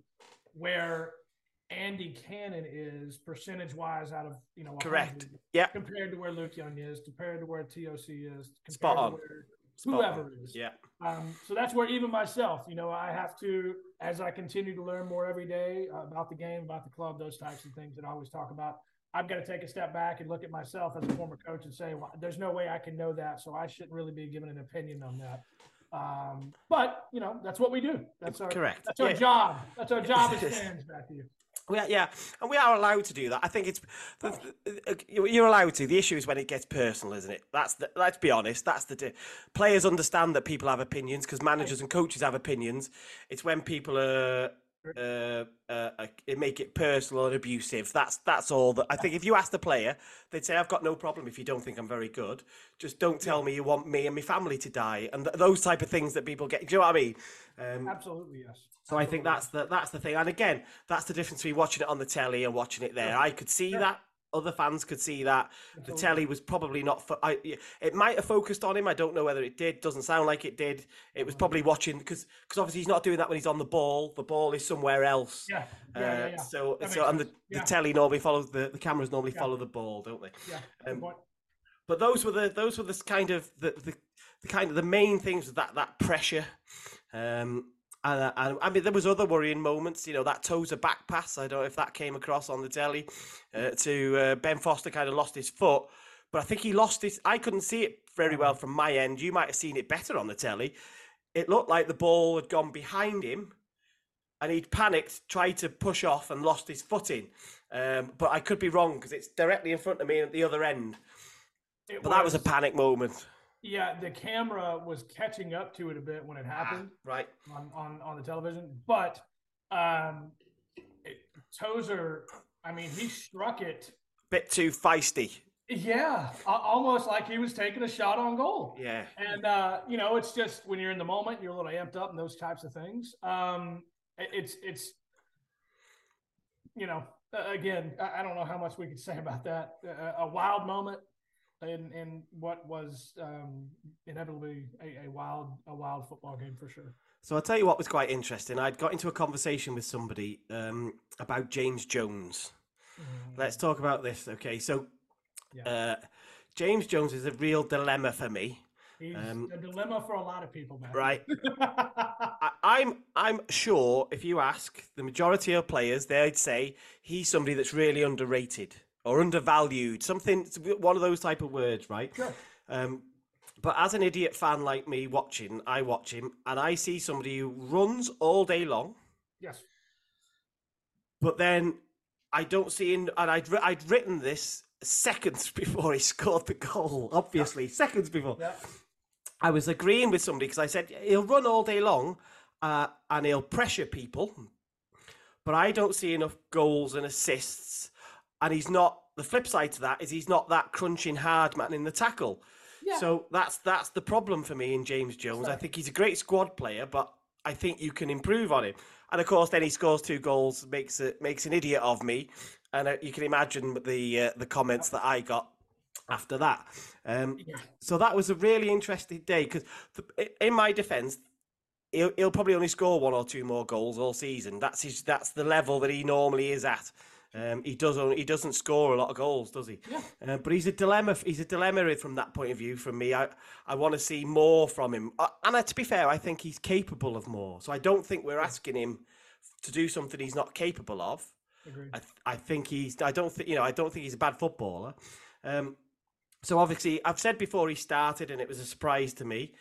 where Andy Cannon is percentage-wise out of, you know, correct. Yeah. Compared to where Luke Young is, compared to where T O C is, compared to where whoever is. Yeah. Um, so that's where even myself, you know, I have to, as I continue to learn more every day about the game, about the club, those types of things that I always talk about, I've got to take a step back and look at myself as a former coach and say, well, there's no way I can know that, so I shouldn't really be given an opinion on that. Um, but, you know, that's what we do. That's our, Correct. That's our yeah. job. That's our job as fans, Matthew. Yeah, yeah, and we are allowed to do that. I think it's you're allowed to. The issue is when it gets personal, isn't it? That's the, let's be honest. That's the players understand that people have opinions because managers and coaches have opinions. It's when people are. Uh, uh, uh, make it personal and abusive. That's that's all that I think. If you ask the player, they'd say, "I've got no problem if you don't think I'm very good. Just don't tell me you want me and my family to die." And th- those type of things that people get. Do you know what I mean? Um, Absolutely, yes. So Absolutely. I think that's the that's the thing. And again, that's the difference between watching it on the telly and watching it there. Yeah. I could see yeah. that. Other fans could see that. Absolutely. The telly was probably not. Fo- I, it might have focused on him. I don't know whether it did. Doesn't sound like it did. It was probably watching because because obviously he's not doing that when he's on the ball. The ball is somewhere else. Yeah. yeah, yeah, yeah. Uh, so that so and the, yeah. the telly normally follows the the cameras normally yeah. follow the ball, don't they? Yeah. Um, but those were the those were the kind of the the, the kind of the main things with that that pressure. Um, And, and I mean, there was other worrying moments, you know, that Toza back pass. I don't know if that came across on the telly uh, to uh, Ben Foster kind of lost his foot, but I think he lost his, I couldn't see it very well from my end. You might've seen it better on the telly. It looked like the ball had gone behind him and he'd panicked, tried to push off and lost his footing. Um, but I could be wrong because it's directly in front of me at the other end. It but was... that was a panic moment. Yeah, the camera was catching up to it a bit when it happened, ah, right on, on on the television. But um, it, Tozer, I mean, he struck it a bit too feisty. Yeah, almost like he was taking a shot on goal. Yeah, and uh, you know, it's just when you're in the moment, you're a little amped up and those types of things. Um, it, it's it's you know, again, I, I don't know how much we could say about that. A, a wild moment. In, in what was um, inevitably a, a wild a wild football game for sure. So I'll tell you what was quite interesting. I'd got into a conversation with somebody um, about James Jones. Mm. Let's talk about this. Okay, so yeah. uh, James Jones is a real dilemma for me. He's um, a dilemma for a lot of people, man. Right. I, I'm I'm sure if you ask the majority of players, they'd say he's somebody that's really underrated. Or undervalued, something, one of those type of words, right? Sure. Um, but as an idiot fan like me watching, I watch him and I see somebody who runs all day long. Yes. But then I don't see, in, and I'd, I'd written this seconds before he scored the goal, obviously, yeah. seconds before. Yeah. I was agreeing with somebody because I said, he'll run all day long uh, and he'll pressure people, but I don't see enough goals and assists. And he's not, the flip side to that is he's not that crunching hard man in the tackle. Yeah. So that's that's the problem for me in James Jones. Sorry. I think he's a great squad player, but I think you can improve on him. And of course, then he scores two goals, makes a, makes an idiot of me. And uh, you can imagine the uh, the comments that I got after that. Um, yeah. So that was a really interesting day because in my defense, he'll, he'll probably only score one or two more goals all season. That's his, that's the level that he normally is at. Um, he does. Only, he doesn't score a lot of goals, does he? Yeah. Uh, but he's a dilemma. He's a dilemma from that point of view. From me, I, I want to see more from him. Uh, and uh, to be fair, I think he's capable of more. So I don't think we're asking him to do something he's not capable of. Agreed. I, th- I think he's. I don't think you know. I don't think he's a bad footballer. Um, so obviously, I've said before he started, and it was a surprise to me.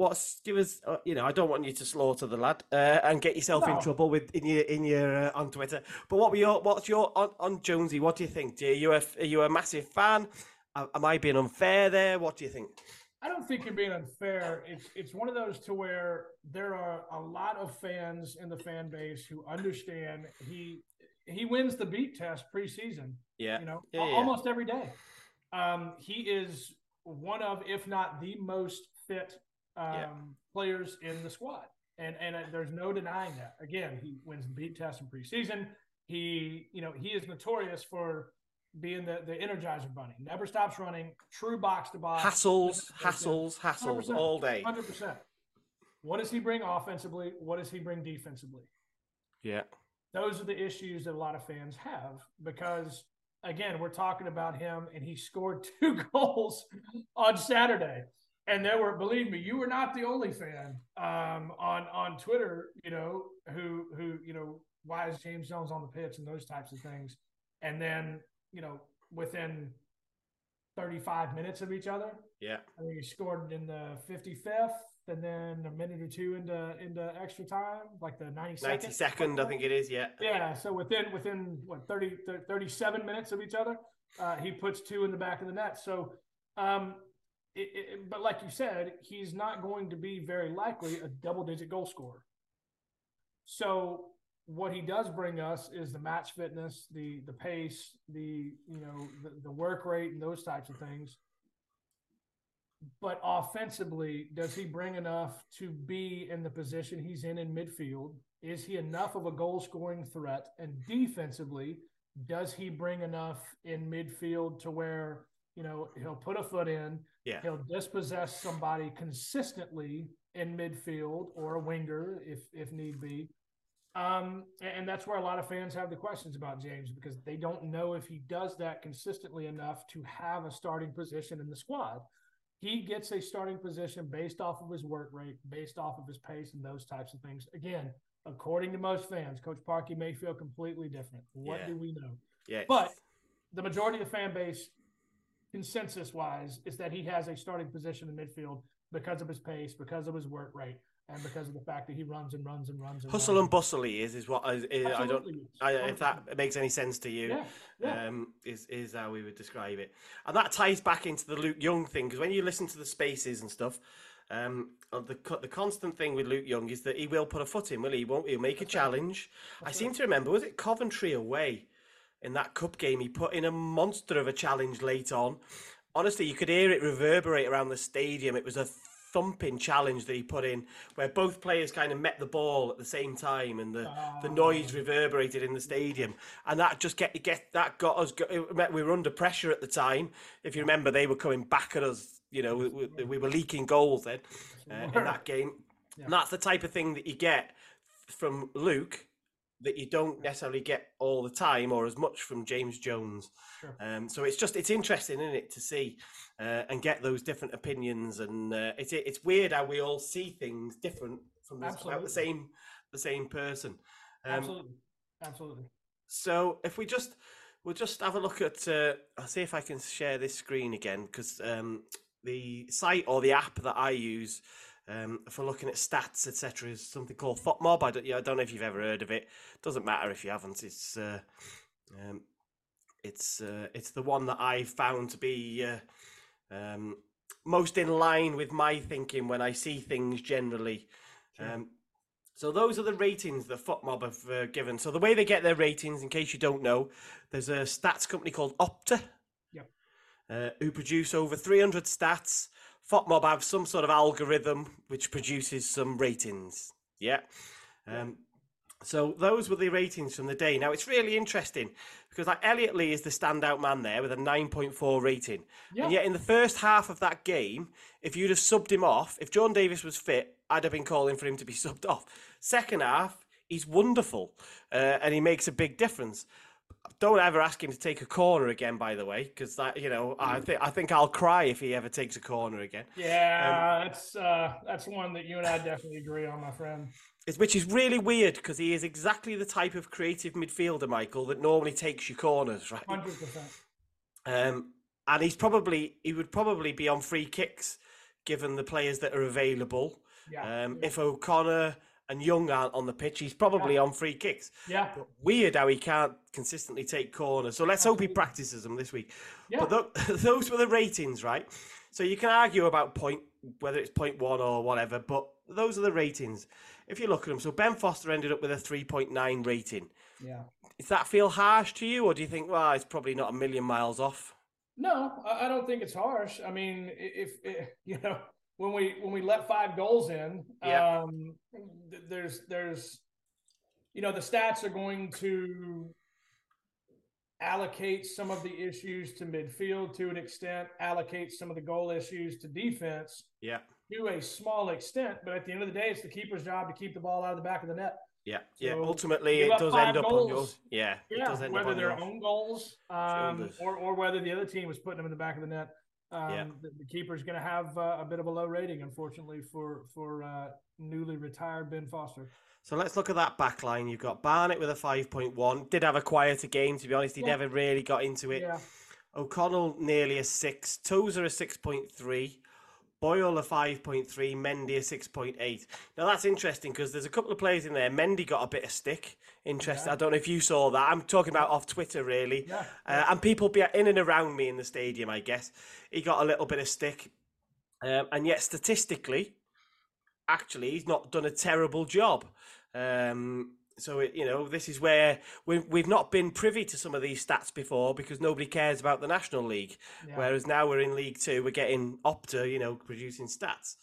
What's give us? Uh, you know, I don't want you to slaughter the lad uh, and get yourself no. in trouble with in your in your uh, on Twitter. But what were your what's your on, on Jonesy? What do you think? Do you, are you a are you a massive fan? Am I being unfair there? What do you think? I don't think you're being unfair. It's it's one of those to where there are a lot of fans in the fan base who understand he he wins the beat test preseason. Yeah, you know, yeah, yeah. almost every day. Um, he is one of, if not the most fit um, yeah. players in the squad, and and uh, there's no denying that. Again, he wins the beat test in preseason. He you know he is notorious for being the, the Energizer Bunny, never stops running, true box to box. Hassles, hassles, hassles all day. one hundred percent. What does he bring offensively? What does he bring defensively? Yeah. Those are the issues that a lot of fans have because, again, we're talking about him and he scored two goals on Saturday. And there were, believe me, you were not the only fan um, on, on Twitter, you know, who, who, you know, why is James Jones on the pitch and those types of things. And then, you know, within thirty-five minutes of each other. Yeah. I mean, he scored in the fifty-fifth and then a minute or two into into extra time, like the ninety-second. ninety-second, I think it is, yeah. Yeah, so within, within what, thirty, thirty, thirty-seven minutes of each other, uh, he puts two in the back of the net. So, um, it, it, but like you said, he's not going to be very likely a double-digit goal scorer. So what he does bring us is the match fitness, the the pace, the you know the, the work rate, and those types of things. But offensively, does he bring enough to be in the position he's in in midfield? Is he enough of a goal scoring threat? And defensively, does he bring enough in midfield to where you know he'll put a foot in, yeah. he'll dispossess somebody consistently in midfield or a winger if if need be. Um, and that's where a lot of fans have the questions about James because they don't know if he does that consistently enough to have a starting position in the squad. He gets a starting position based off of his work rate, based off of his pace and those types of things. Again, according to most fans, Coach Parkey may feel completely different. What yeah. do we know? Yeah. But the majority of the fan base, consensus-wise, is that he has a starting position in midfield because of his pace, because of his work rate. And because of the fact that he runs and runs and runs and hustle runs. And bustle, he is is what I, I, I don't. I, if that makes any sense to you, yeah, yeah. Um, is is how we would describe it, and that ties back into the Luke Young thing because when you listen to the spaces and stuff, um, the the constant thing with Luke Young is that he will put a foot in, will he? he won't he'll make That's a right. challenge. That's I seem right. to remember was it Coventry away in that cup game? He put in a monster of a challenge late on. Honestly, you could hear it reverberate around the stadium. It was a thumping challenge that he put in where both players kind of met the ball at the same time and the, oh. the noise reverberated in the stadium and that just get get that got us we were under pressure at the time. If you remember, they were coming back at us, you know, we, we were leaking goals then uh, in that game yeah. and that's the type of thing that you get from Luke that you don't necessarily get all the time or as much from James Jones. Sure. Um, so it's just, it's interesting, isn't it, to see uh, and get those different opinions. And uh, it's it's weird how we all see things different from this, about the same the same person. Um, Absolutely. Absolutely. So if we just, we'll just have a look at, uh, I'll see if I can share this screen again, because um, the site or the app that I use Um, for looking at stats, et cetera, is something called FotMob. I don't, yeah, I don't know if you've ever heard of it. Doesn't matter if you haven't. It's uh, um, it's uh, it's the one that I found to be uh, um, most in line with my thinking when I see things generally. Sure. Um, so those are the ratings that FotMob have uh, given. So the way they get their ratings, in case you don't know, there's a stats company called Opta, yep. uh, who produce over three hundred stats. FotMob have some sort of algorithm which produces some ratings. Yeah. Um, so those were the ratings from the day. Now, it's really interesting because like Elliot Lee is the standout man there with a nine point four rating. Yeah. And yet in the first half of that game, if you'd have subbed him off, if John Davis was fit, I'd have been calling for him to be subbed off. Second half, he's wonderful uh, and he makes a big difference. Don't ever ask him to take a corner again, by the way, because that you know I think I think I'll cry if he ever takes a corner again. Yeah, um, that's uh, that's one that you and I definitely agree on, my friend. It's, which is really weird because he is exactly the type of creative midfielder, Michael, that normally takes your corners, right? Hundred percent. Um, and he's probably he would probably be on free kicks, given the players that are available. Yeah. Um, yeah. If O'Connor and Young aren't on the pitch, he's probably yeah. on free kicks. Yeah. But weird how he can't consistently take corners. So let's hope he practices them this week. Yeah. But th- those were the ratings, right? So you can argue about point, whether it's point one or whatever, but those are the ratings. If you look at them, so Ben Foster ended up with a three point nine rating. Yeah. Does that feel harsh to you, or do you think, well, it's probably not a million miles off? No, I don't think it's harsh. I mean, if, if you know, when we when we let five goals in, yeah. um, there's there's, you know, the stats are going to allocate some of the issues to midfield to an extent, allocate some of the goal issues to defense, yeah, to a small extent. But at the end of the day, it's the keeper's job to keep the ball out of the back of the net. Yeah, so yeah. Ultimately, it does end up goals. on yours. Yeah, yeah. It does end whether up on their own goals, um, or or whether the other team was putting them in the back of the net, um, yeah. the, the keeper's going to have uh, a bit of a low rating, unfortunately, for for uh, newly retired Ben Foster. So let's look at that back line. You've got Barnett with a five point one. Did have a quieter game, to be honest. He yeah. never really got into it. Yeah. O'Connell nearly a six. Tozer a six point three. Boyle a five point three, Mendy a six point eight. Now, that's interesting because there's a couple of players in there. Mendy got a bit of stick. Interesting. Yeah. I don't know if you saw that. I'm talking about off Twitter, really. Yeah. Uh, and people be in and around me in the stadium, I guess. He got a little bit of stick. Um, and yet, statistically, actually, he's not done a terrible job. Um, so, it, you know, this is where we, we've not been privy to some of these stats before because nobody cares about the National League. Yeah. Whereas now we're in League Two, we're getting Opta, you know, producing stats.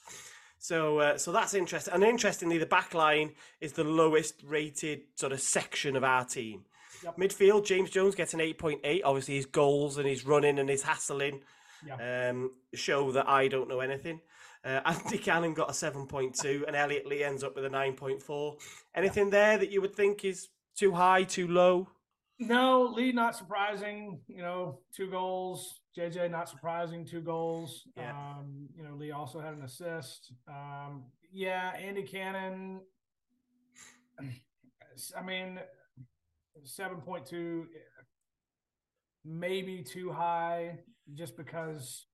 So uh, so that's interesting. And interestingly, the back line is the lowest rated sort of section of our team. Yep. Midfield, James Jones gets an eight point eight. Obviously, his goals and his running and his hassling yeah. um, show that I don't know anything. Uh, Andy Cannon got a seven point two and Elliot Lee ends up with a nine point four. Anything yeah. there that you would think is too high, too low? No, Lee, not surprising. You know, two goals. J J, not surprising, two goals. Yeah. Um, you know, Lee also had an assist. Um, yeah, Andy Cannon, I mean, seven point two, maybe too high just because.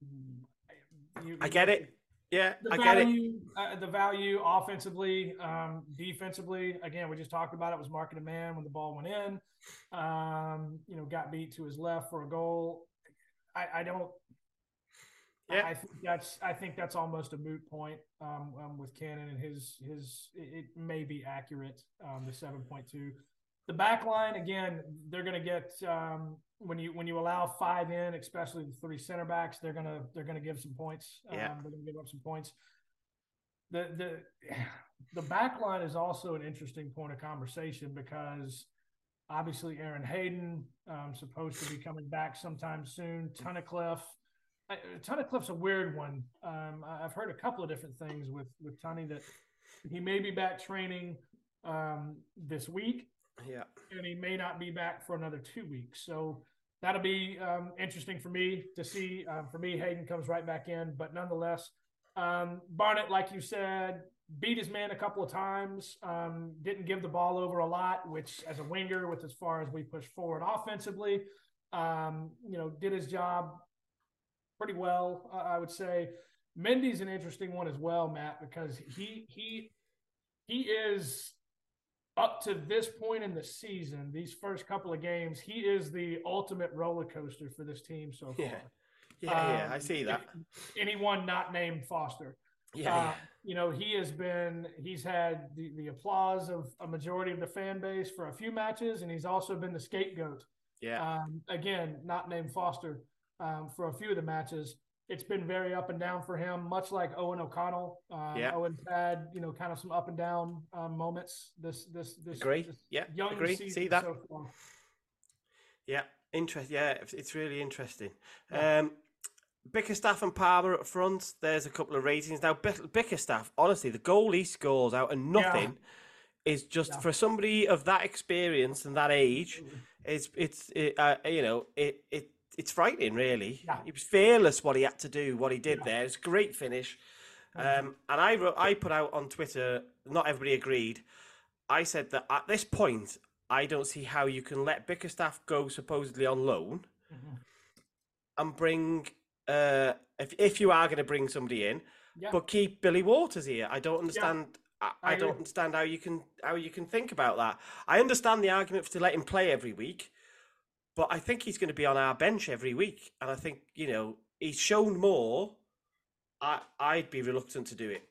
You, I get it. Yeah, the I value, get it. Uh, the value offensively, um, defensively, again, we just talked about it, was marking a man when the ball went in, um, you know, got beat to his left for a goal. I, I don't yeah. – I think that's I think that's almost a moot point um, um, with Cannon and his – his. It may be accurate, um, the seven point two. The back line, again, they're going to get um, – when you when you allow five in, especially the three center backs, they're gonna they're gonna give some points. Yeah. Um, they're gonna give up some points. The the the back line is also an interesting point of conversation because obviously Aaron Hayden um, supposed to be coming back sometime soon. Tunnicliffe, I, Tunnicliffe's a weird one. Um, I've heard a couple of different things with with Tunny that he may be back training um, this week. Yeah, and he may not be back for another two weeks. So. That'll be um, interesting for me to see. Um, for me, Hayden comes right back in. But nonetheless, um, Barnett, like you said, beat his man a couple of times, um, didn't give the ball over a lot, which as a winger, with as far as we push forward offensively, um, you know, did his job pretty well, uh, I would say. Mendy's an interesting one as well, Matt, because he he he is – up to this point in the season, these first couple of games, he is the ultimate roller coaster for this team so far. Yeah, yeah, um, yeah I see that. Anyone not named Foster. Yeah, uh, yeah. You know, he has been – he's had the, the applause of a majority of the fan base for a few matches, and he's also been the scapegoat. Yeah. Um, again, not named Foster um, for a few of the matches. It's been very up and down for him, much like Owen O'Connell. Um, yeah. Owen's had, you know, kind of some up and down um, moments this this this, Agree. this yeah. young Agree. season See that? so far. Yeah, interest. Yeah, it's really interesting. Yeah. Um, Bickerstaff and Palmer up front. There's a couple of ratings now. Bickerstaff, honestly, the goal he scores out and nothing yeah. is just yeah. for somebody of that experience and that age. It's it's it, uh, you know it it. It's frightening, really. Yeah. He was fearless what he had to do, what he did yeah. there. It's a great finish. Um, and I wrote, I put out on Twitter, not everybody agreed. I said that at this point, I don't see how you can let Bickerstaff go supposedly on loan mm-hmm. and bring, uh, if if you are going to bring somebody in, yeah. but keep Billy Waters here. I don't understand. Yeah. I, I don't understand how you can how you can think about that. I understand the argument for to let him play every week. But I think he's going to be on our bench every week. And I think, you know, he's shown more I, I'd be reluctant to do it.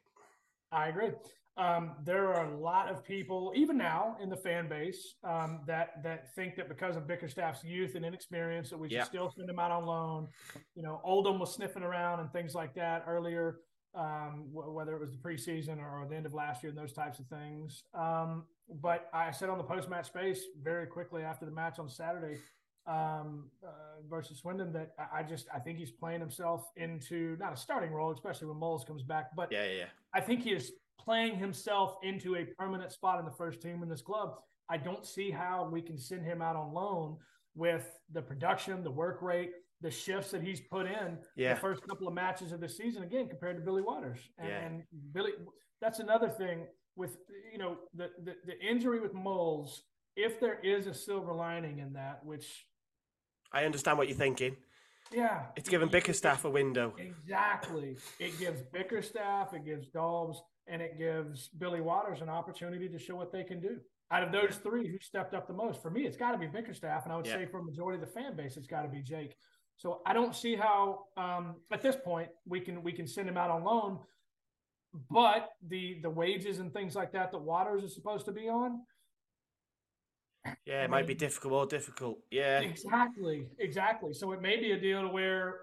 I agree. Um, there are a lot of people, even now in the fan base, um, that that think that because of Bickerstaff's youth and inexperience that we should yeah. still send him out on loan. You know, Oldham was sniffing around and things like that earlier, um, w- whether it was the preseason or the end of last year and those types of things. Um, but I said on the post-match space very quickly after the match on Saturday um, uh, versus Swindon that I, I just I think he's playing himself into not a starting role, especially when Moles comes back. But yeah, yeah, yeah. I think he is playing himself into a permanent spot in the first team in this club. I don't see how we can send him out on loan with the production, the work rate, the shifts that he's put in yeah. the first couple of matches of the season, again, compared to Billy Waters. And, yeah. and Billy, that's another thing with, you know, the, the, the injury with Moles, if there is a silver lining in that, which. I understand what you're thinking. Yeah. It's giving Bickerstaff a window. Exactly. It gives Bickerstaff, it gives Dobbs, and it gives Billy Waters an opportunity to show what they can do. Out of those three, who stepped up the most? For me, it's got to be Bickerstaff, and I would yeah. say for a majority of the fan base, it's got to be Jake. So I don't see how, um, at this point, we can we can send him out on loan, but the the wages and things like that that Waters is supposed to be on? Yeah, it I mean, might be difficult, more difficult. Yeah. Exactly, exactly. So it may be a deal to where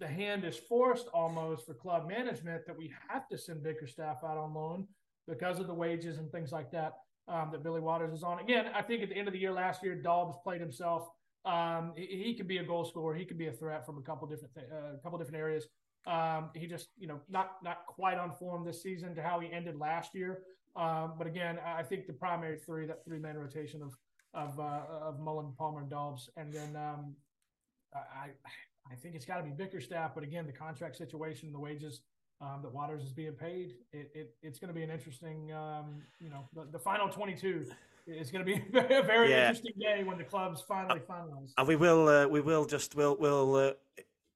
the hand is forced almost for club management that we have to send Bickerstaff out on loan because of the wages and things like that um, that Billy Waters is on. Again, I think at the end of the year last year, Dobbs played himself. Um, he, he could be a goal scorer. He could be a threat from a couple different th- uh, a couple different areas. Um, he just, you know, not not quite on form this season to how he ended last year. Um, but again, I think the primary three, that three-man rotation of of uh, of Mullen, Palmer, and Dobbs, and then um, I. I I think it's got to be Bickerstaff, but again, the contract situation, the wages um, that Waters is being paid, it, it it's going to be an interesting, um, you know, the, the final twenty-two is going to be a very yeah. interesting day when the clubs finally finalize. And we will, uh, we will just, we'll, we'll, uh,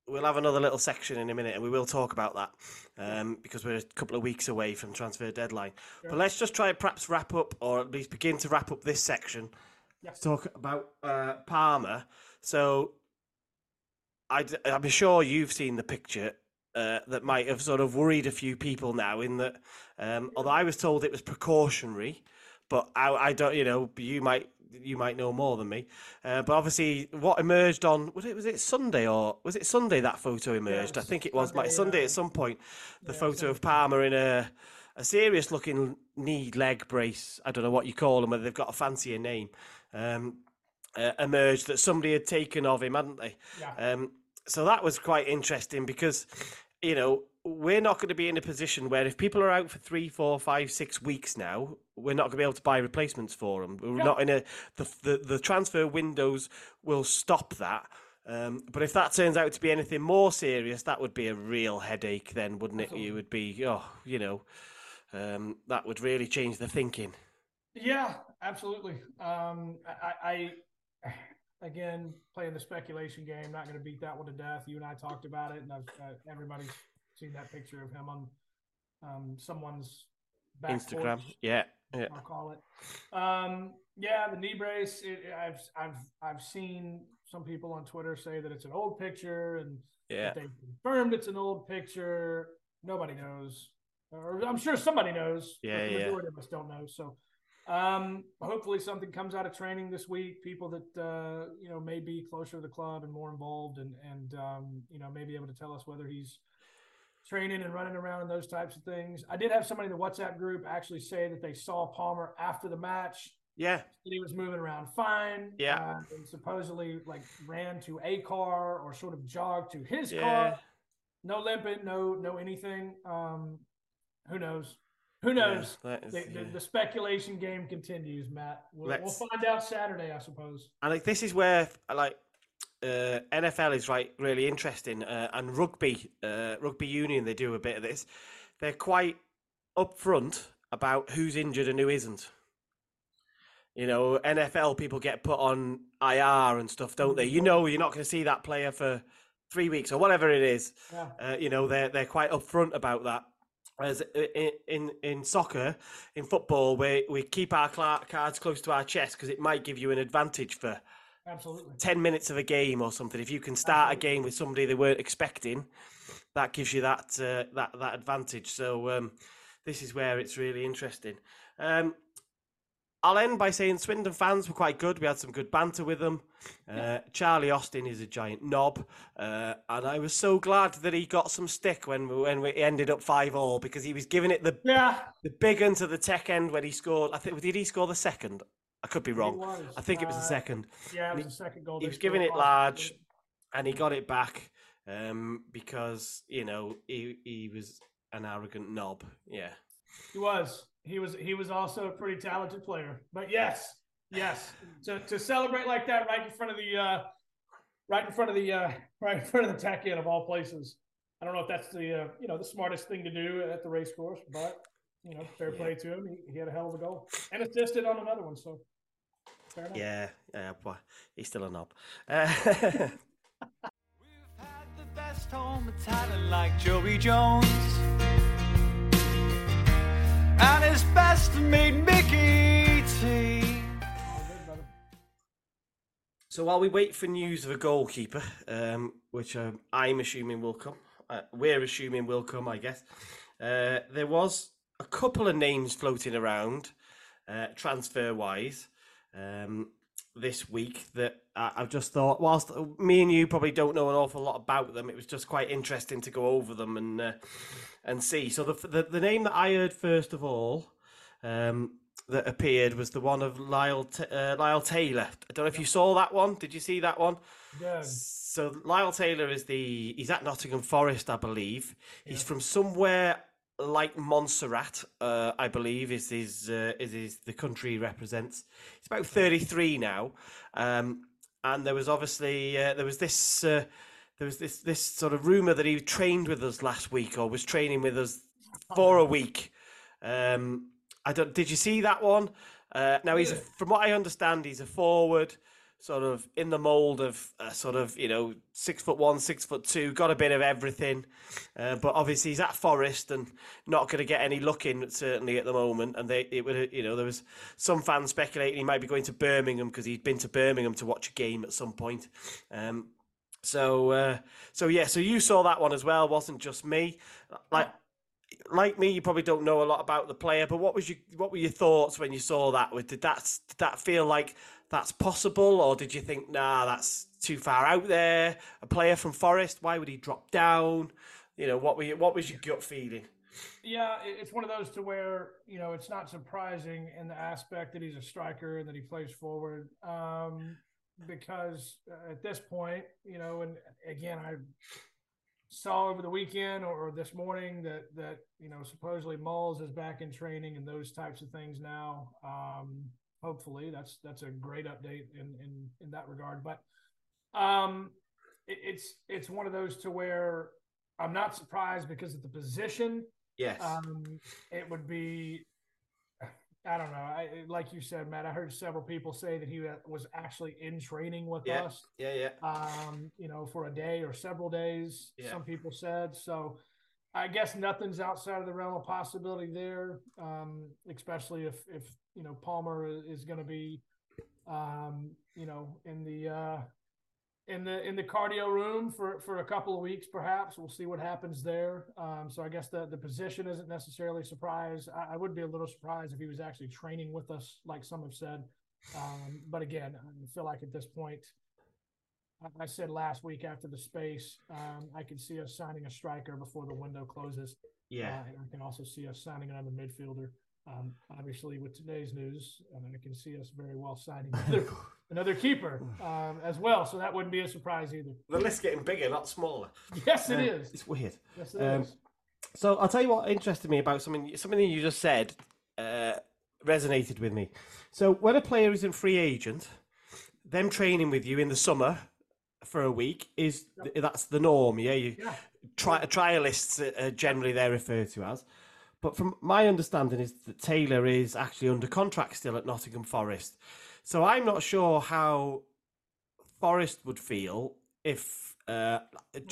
we'll have another little section in a minute, and we will talk about that um, because we're a couple of weeks away from transfer deadline. Sure. But let's just try and perhaps wrap up, or at least begin to wrap up this section. Yes. Talk about uh, Palmer. So. I'd, I'm sure you've seen the picture uh, that might have sort of worried a few people now in that, um, although I was told it was precautionary, but I, I don't, you know, you might you might know more than me. Uh, but obviously what emerged on, was it was it Sunday or was it Sunday that photo emerged? Yeah, I think it was Sunday, like Sunday yeah. at some point, the yeah, photo of Palmer in a, a serious looking knee leg brace. I don't know what you call them, whether they've got a fancier name. Um Uh, emerged that somebody had taken of him, hadn't they? Yeah. Um, so that was quite interesting because, you know, we're not going to be in a position where if people are out for three, four, five, six weeks now, we're not going to be able to buy replacements for them. We're yeah. not in a the, the the transfer windows will stop that. Um, but if that turns out to be anything more serious, that would be a real headache, then, wouldn't it? Absolutely. It would be, oh, you know, um, that would really change the thinking. Yeah, absolutely. Um, I. I... Again, playing the speculation game, not going to beat that one to death. You and I talked about it, and I've, uh, everybody's seen that picture of him on um, someone's back Instagram. Porch, yeah, yeah, I'll call it. Um, yeah, the knee brace. It, I've, I've, I've seen some people on Twitter say that it's an old picture, and yeah. they confirmed it's an old picture. Nobody knows, or I'm sure somebody knows. Yeah, but the majority yeah. of us don't know. So. Um, hopefully something comes out of training this week, people that, uh, you know, may be closer to the club and more involved and, and, um, you know, may be able to tell us whether he's training and running around and those types of things. I did have somebody in the WhatsApp group actually say that they saw Palmer after the match. Yeah. He was moving around fine. Yeah. Uh, and supposedly like ran to a car or sort of jogged to his yeah. car. No limping, no, no anything. Um, who knows? Who knows? Yeah, is, the, the, yeah. the speculation game continues, Matt. We'll, we'll find out Saturday, I suppose. And like this is where like uh, N F L is right, really interesting, uh, and rugby, uh, rugby union, they do a bit of this. They're quite upfront about who's injured and who isn't. You know, N F L people get put on I R and stuff, don't they? You know, you're not going to see that player for three weeks or whatever it is. Yeah. Uh, you know, they're they're quite upfront about that. As in, in in soccer, in football, we we keep our cards close to our chest because it might give you an advantage for absolutely ten minutes of a game or something. If you can start absolutely. a game with somebody they weren't expecting, that gives you that uh, that that advantage. So um, this is where it's really interesting. Um, I'll end by saying Swindon fans were quite good. We had some good banter with them. Uh, Charlie Austin is a giant knob. Uh, and I was so glad that he got some stick when we, when we ended up five all, because he was giving it the yeah. the big end to the tech end when he scored. I think, did he score the second? I could be wrong. I think it was the second. Uh, yeah, it was the second goal. He was giving it large and he got it back um, because, you know, he, he was an arrogant knob. Yeah. He was. He was he was also a pretty talented player, but yes, yes, to to celebrate like that right in front of the uh, right in front of the uh, right in front of the tack end of all places. I don't know if that's the uh, you know the smartest thing to do at the race course, but you know fair play yeah. to him. He, he had a hell of a goal and assisted on another one. So fair enough. Yeah, yeah, boy, he's still a knob. Uh, We've had the best home talent like Joey Jones. And it's best to meet Mickey T. So while we wait for news of a goalkeeper, um, which um, I'm assuming will come, uh, we're assuming will come, I guess, uh, there was a couple of names floating around uh, transfer-wise um, this week that I, I just thought, whilst me and you probably don't know an awful lot about them, it was just quite interesting to go over them and... Uh, and see. So the, the the name that I heard first of all um, that appeared was the one of Lyle T- uh, Lyle Taylor. I don't know if you saw that one. Did you see that one? Yeah. So Lyle Taylor is the he's at Nottingham Forest, I believe. Yeah. He's from somewhere like Montserrat, uh, I believe is his uh, is his the country he represents. He's about thirty-three now, um, and there was obviously uh, there was this. Uh, There was this this sort of rumour that he trained with us last week or was training with us for a week. Um, I don't. Did you see that one? Uh, now, he's a, from what I understand, he's a forward, sort of in the mould of uh, sort of, you know, six foot one, six foot two, got a bit of everything. Uh, but obviously he's at Forest and not going to get any look in, certainly at the moment. And they, it would, you know, there was some fans speculating he might be going to Birmingham because he'd been to Birmingham to watch a game at some point. Um So, uh, so yeah, so you saw that one as well. It wasn't just me. Like, like me, you probably don't know a lot about the player. But what was you? What were your thoughts when you saw that? Did that did that feel like that's possible, or did you think, nah, that's too far out there? A player from Forest, why would he drop down? You know, what were you, what was your gut feeling? Yeah, it's one of those to where, you know, it's not surprising in the aspect that he's a striker and that he plays forward. Um, Because at this point, you know, and again, I saw over the weekend or this morning that, that you know, supposedly Mulls is back in training and those types of things now. Um, hopefully, that's that's a great update in in, in that regard. But um, it, it's it's one of those to where I'm not surprised because of the position. Yes. Um, it would be... I don't know. I, like you said, Matt, I heard several people say that he was actually in training with yeah, us. Yeah, yeah. Um, you know, for a day or several days, yeah. some people said. So I guess nothing's outside of the realm of possibility there, um, especially if, if, you know, Palmer is going to be, um, you know, in the uh, in the in the cardio room for, for a couple of weeks, perhaps. We'll see what happens there. Um, so I guess the, the position isn't necessarily a surprise. I, I would be a little surprised if he was actually training with us, like some have said. Um, but again, I feel like at this point, I, I said last week after the space, um, I could see us signing a striker before the window closes. Yeah. Uh, and I can also see us signing another midfielder. Um, obviously, with today's news, I mean, I can see us very well signing another, another keeper um, as well. So that wouldn't be a surprise either. The list's getting bigger, not smaller. Yes, it um, is. It's weird. Yes, it um, is. So I'll tell you what interested me about something. Something you just said uh, resonated with me. So when a player is in free agent, them training with you in the summer for a week is yep. that's the norm. Yeah, you yeah. Tri- trialists uh, generally they're referred to as. But from my understanding is that Taylor is actually under contract still at Nottingham Forest. So I'm not sure how Forest would feel if uh,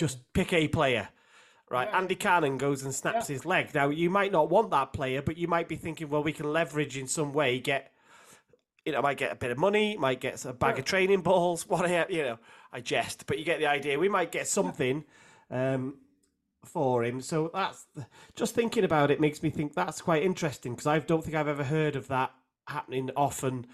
just pick a player, right? Yeah. Andy Cannon goes and snaps yeah. his leg. Now, you might not want that player, but you might be thinking, well, we can leverage in some way, get, you know, might get a bit of money, might get a bag yeah. of training balls, whatever, you know, I jest, but you get the idea. We might get something. Yeah. Um, for him. So that's, just thinking about it makes me think that's quite interesting, because I don't think I've ever heard of that happening often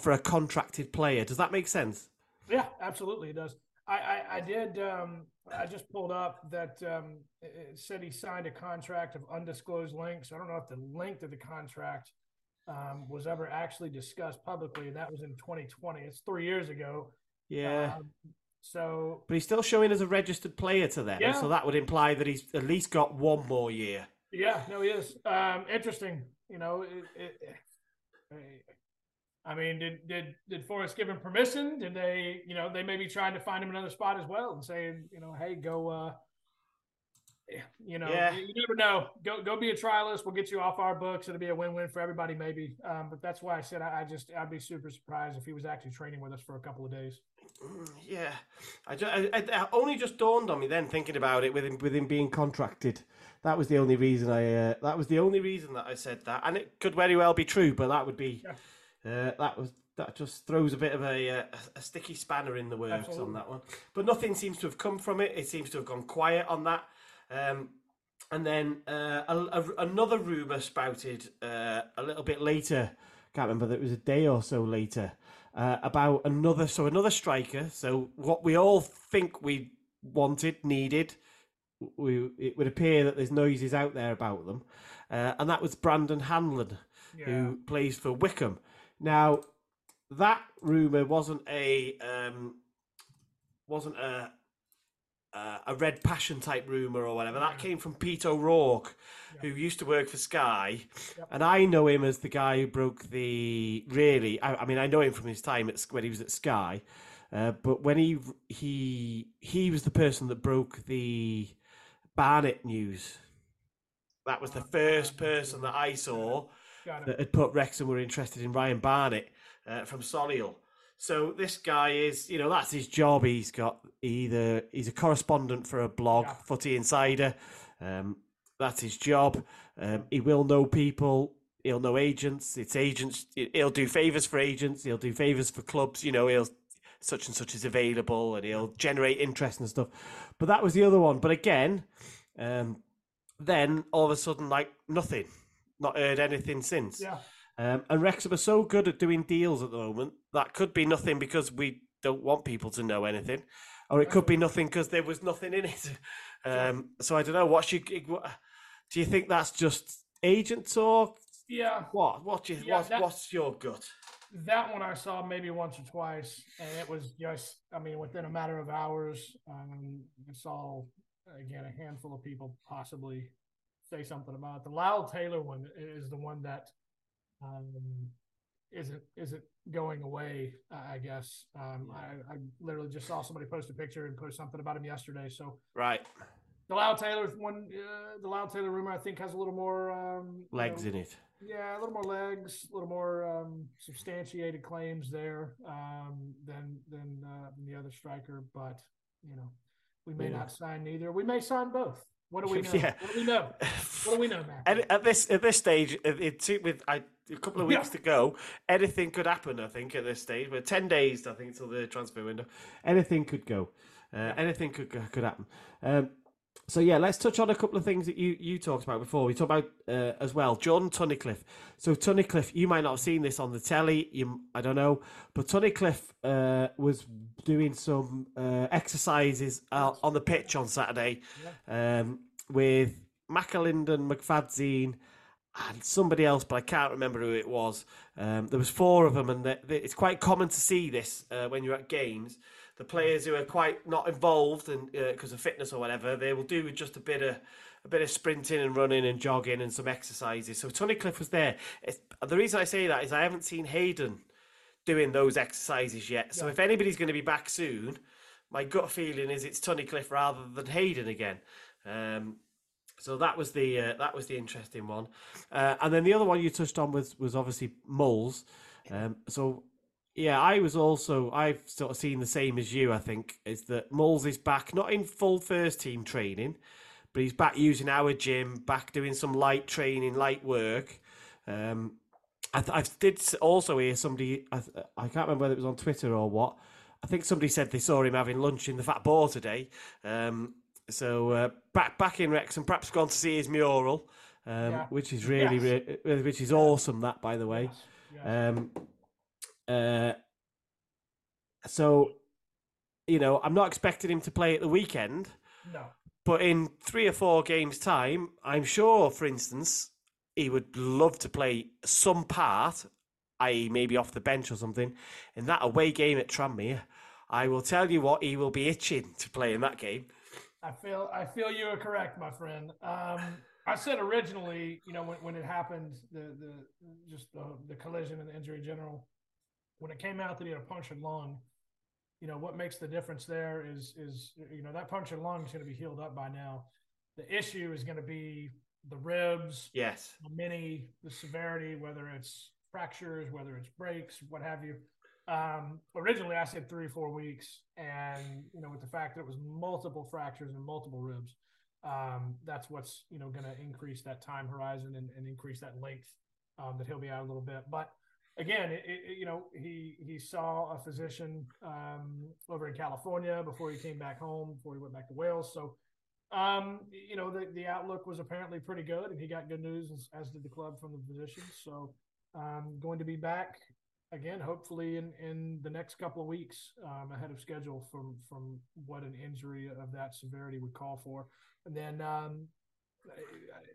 for a contracted player. Does that make sense? Yeah, absolutely it does. I, I, I did, um, I just pulled up that um, it said he signed a contract of undisclosed length. So I don't know if the length of the contract um, was ever actually discussed publicly. That was in twenty twenty. It's three years ago. Yeah. Um, so, but he's still showing as a registered player to them. Yeah. So that would imply that he's at least got one more year. Yeah, no, he is. Um, interesting. You know, it, it, it, I mean, did, did, did Forrest give him permission? Did they, you know, they may be trying to find him another spot as well and saying, you know, hey, go, uh, you know, yeah. you, you never know. Go, go be a trialist. We'll get you off our books. It'll be a win-win for everybody, maybe. Um, but that's why I said, I, I just, I'd be super surprised if he was actually training with us for a couple of days. Yeah. I, just, I, I only just dawned on me then thinking about it with him, with him being contracted. That was the only reason I, uh, that was the only reason that I said that. And it could very well be true, but that would be, yeah. Uh, that was that just throws a bit of a, a, a sticky spanner in the works. Absolutely. On that one. But nothing seems to have come from it. It seems to have gone quiet on that. Um, and then uh, a, a, another rumour spouted uh, a little bit later. Can't remember that it was a day or so later uh, about another. So another striker. So what we all think we wanted, needed. We it would appear that there's noises out there about them, uh, and that was Brandon Hanlon, yeah. who plays for Wickham. Now, that rumor wasn't a um, wasn't a a Red Passion type rumor or whatever. That came from Pete O'Rourke, yeah. who used to work for Sky, yeah. and I know him as the guy who broke the really. I, I mean, I know him from his time at when he was at Sky, uh, but when he he he was the person that broke the Barnett news. That was the first person that I saw. That had put Wrexham were interested in Ryan Barnett uh, from Solihull. So this guy is, you know, that's his job. He's got either he's a correspondent for a blog, yeah. Footy Insider. Um, that's his job. Um, he will know people. He'll know agents. It's agents. He'll do favours for agents. He'll do favours for clubs. You know, he'll such and such is available, and he'll generate interest and stuff. But that was the other one. But again, um, then all of a sudden, like nothing. Not heard anything since. Yeah. Um, and Wrexham are so good at doing deals at the moment, that could be nothing because we don't want people to know anything, or it could be nothing because there was nothing in it. Um, so I don't know. What should, do you think that's just agent talk? Yeah. What? What do you, yeah, what, that, what's your gut? That one I saw maybe once or twice, and it was just, I mean, within a matter of hours, um, I saw, again, a handful of people possibly say something about it. The Lyle Taylor one is the one that um, isn't isn't going away, I guess. Um, I, I literally just saw somebody post a picture and post something about him yesterday. So right, the Lyle Taylor one, uh, the Lyle Taylor rumor, I think, has a little more um, legs you know, in it. Yeah, a little more legs, a little more um, substantiated claims there um, than than uh, the other striker. But you know, we may yeah. not sign neither. We may sign both. What do we know? Yeah. What do we know? What do we know, man? At, at this at this stage, it, it, with I, a couple of weeks yeah. to go, anything could happen. I think at this stage, we're ten days, I think, till the transfer window. Anything could go. Uh, yeah. Anything could could happen. Um, so yeah, let's touch on a couple of things that you, you talked about before. We talked about uh, as well, John Tunnicliffe. So Tunnicliffe, you might not have seen this on the telly. You, I don't know, but Tunnicliffe uh, was doing some uh, exercises uh, on the pitch on Saturday yeah. um, with McAlinden, McFadzine, and somebody else, but I can't remember who it was. Um, there was four of them, and they, they, it's quite common to see this uh, when you're at games. The players who are quite not involved and because uh, of fitness or whatever, they will do just a bit of a bit of sprinting and running and jogging and some exercises. So Tunnicliffe was there. It's, the reason I say that is I haven't seen Hayden doing those exercises yet. So yeah. if anybody's going to be back soon, my gut feeling is it's Tunnicliffe rather than Hayden again. Um, so that was the uh, that was the interesting one. Uh, and then the other one you touched on was was obviously Moles. Um, so. Yeah, I was also, I've sort of seen the same as you, I think, is that Moles is back, not in full first team training, but he's back using our gym, back doing some light training, light work. Um, I, th- I did also hear somebody, I, th- I can't remember whether it was on Twitter or what, I think somebody said they saw him having lunch in the Fat Boar today. Um, So uh, back back in Wrexham, perhaps gone to see his mural, um, yeah. which is really, yes. re- which is awesome. That, by the way. Yes. Yes. Um, uh, so, you know, I'm not expecting him to play at the weekend. No. But in three or four games' time, I'm sure, for instance, he would love to play some part, that is maybe off the bench or something, in that away game at Tranmere. I will tell you what, he will be itching to play in that game. I feel I feel you are correct, my friend. Um, I said originally, you know, when, when it happened, the the just the, the collision and the injury in general, when it came out that he had a punctured lung, you know, what makes the difference there is, is you know, that punctured lung is going to be healed up by now. The issue is going to be the ribs, yes, the mini, the severity, whether it's fractures, whether it's breaks, what have you. Um, originally, I said three or four weeks, and you know, with the fact that it was multiple fractures and multiple ribs, um, that's what's you know going to increase that time horizon and, and increase that length um, that he'll be out a little bit. But again, it, it, you know, he he saw a physician um, over in California before he came back home, before he went back to Wales. So um, you know, the the outlook was apparently pretty good, and he got good news as, as did the club from the physician. So um, going to be back. Again, hopefully in, in the next couple of weeks, um, ahead of schedule from from what an injury of that severity would call for. And then, um,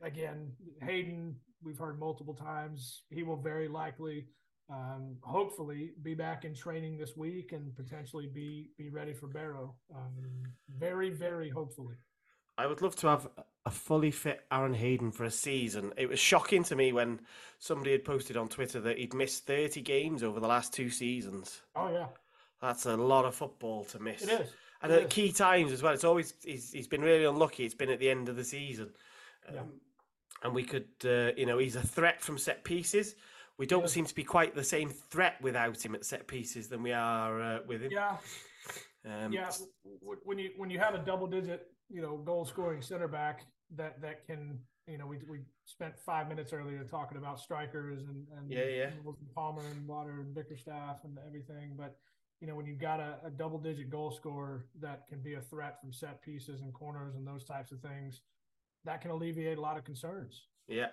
again, Hayden, we've heard multiple times, he will very likely, um, hopefully, be back in training this week and potentially be, be ready for Barrow. Um, very, very hopefully. I would love to have a fully fit Aaron Hayden for a season. It was shocking to me when somebody had posted on Twitter that he'd missed thirty games over the last two seasons. Oh, yeah. That's a lot of football to miss. It is. And it at is. Key times as well. It's always, he's, he's been really unlucky. It's been at the end of the season. Um, yeah. And we could, uh, you know, he's a threat from set pieces. We don't seem to be quite the same threat without him at set pieces than we are uh, with him. Yeah. Um, yeah. When you, when you have a double digit, you know, goal scoring center back, that that can, you know, we we spent five minutes earlier talking about strikers and, and yeah, yeah. Palmer and Water and Bickerstaff and everything. But, you know, when you've got a, a double digit goal scorer that can be a threat from set pieces and corners and those types of things, that can alleviate a lot of concerns. Yeah.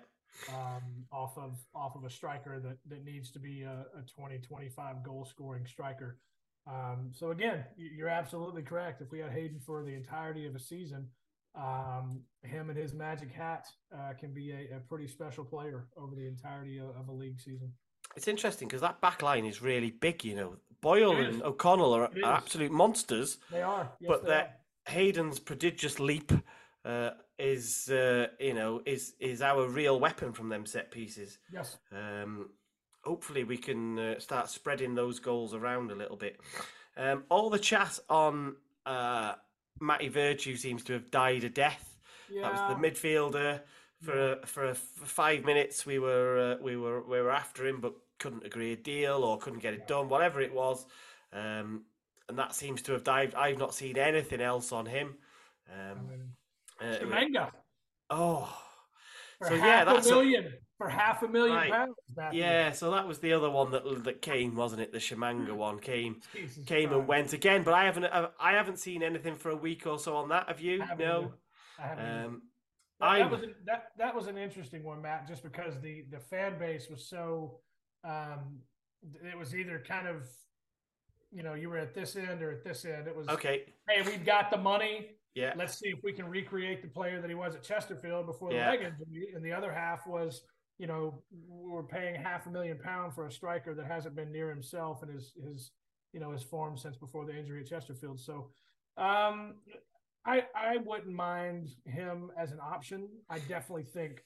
Um, off of off of a striker that, that needs to be a, a twenty, twenty-five goal scoring striker. Um, so again, you're absolutely correct. If we had Hayden for the entirety of a season, um, him and his magic hat uh, can be a, a pretty special player over the entirety of, of a league season. It's interesting because that back line is really big, you know. Boyle and O'Connell are, are absolute monsters. They are. Yes, but they are. Hayden's prodigious leap uh, is, uh, you know, is is our real weapon from them set pieces. Yes. Um, Hopefully we can uh, start spreading those goals around a little bit. Um, all the chat on uh, Matty Virtue seems to have died a death. Yeah. That was the midfielder for yeah. for, for five minutes. We were uh, we were we were after him, but couldn't agree a deal or couldn't get it done, whatever it was. Um, and that seems to have died. I've not seen anything else on him. Um, uh, Semenya. Oh, for so half yeah, that's a million. A, For half a million right. pounds. Yeah, so that was the other one that that came, wasn't it? The Shemanga one came, Jesus came Christ. And went again. But I haven't, I haven't seen anything for a week or so on that. Have you? I no. I haven't. Um, that, that was an, that, that was an interesting one, Matt. Just because the the fan base was so, um, it was either kind of, you know, you were at this end or at this end. It was okay. Hey, we've got the money. Yeah. Let's see if we can recreate the player that he was at Chesterfield before yeah. the leg injury. And the other half was, you know, we're paying half a million pounds for a striker that hasn't been near himself and his, his, you know, his form since before the injury at Chesterfield. So um, I I wouldn't mind him as an option. I definitely think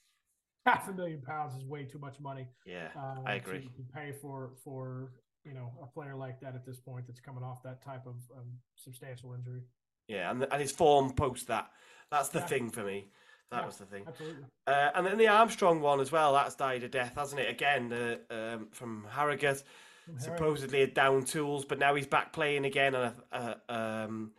half a million pounds is way too much money. Yeah, uh, I agree. To pay for, for, you know, a player like that at this point that's coming off that type of um, substantial injury. Yeah, and, the, and his form post that. That's the yeah. thing for me. That yeah, was the thing. Absolutely. Uh, and then the Armstrong one as well, that's died a death, hasn't it? Again, uh, um, from Harrogate, from supposedly a down tools, but now he's back playing again. And uh, um,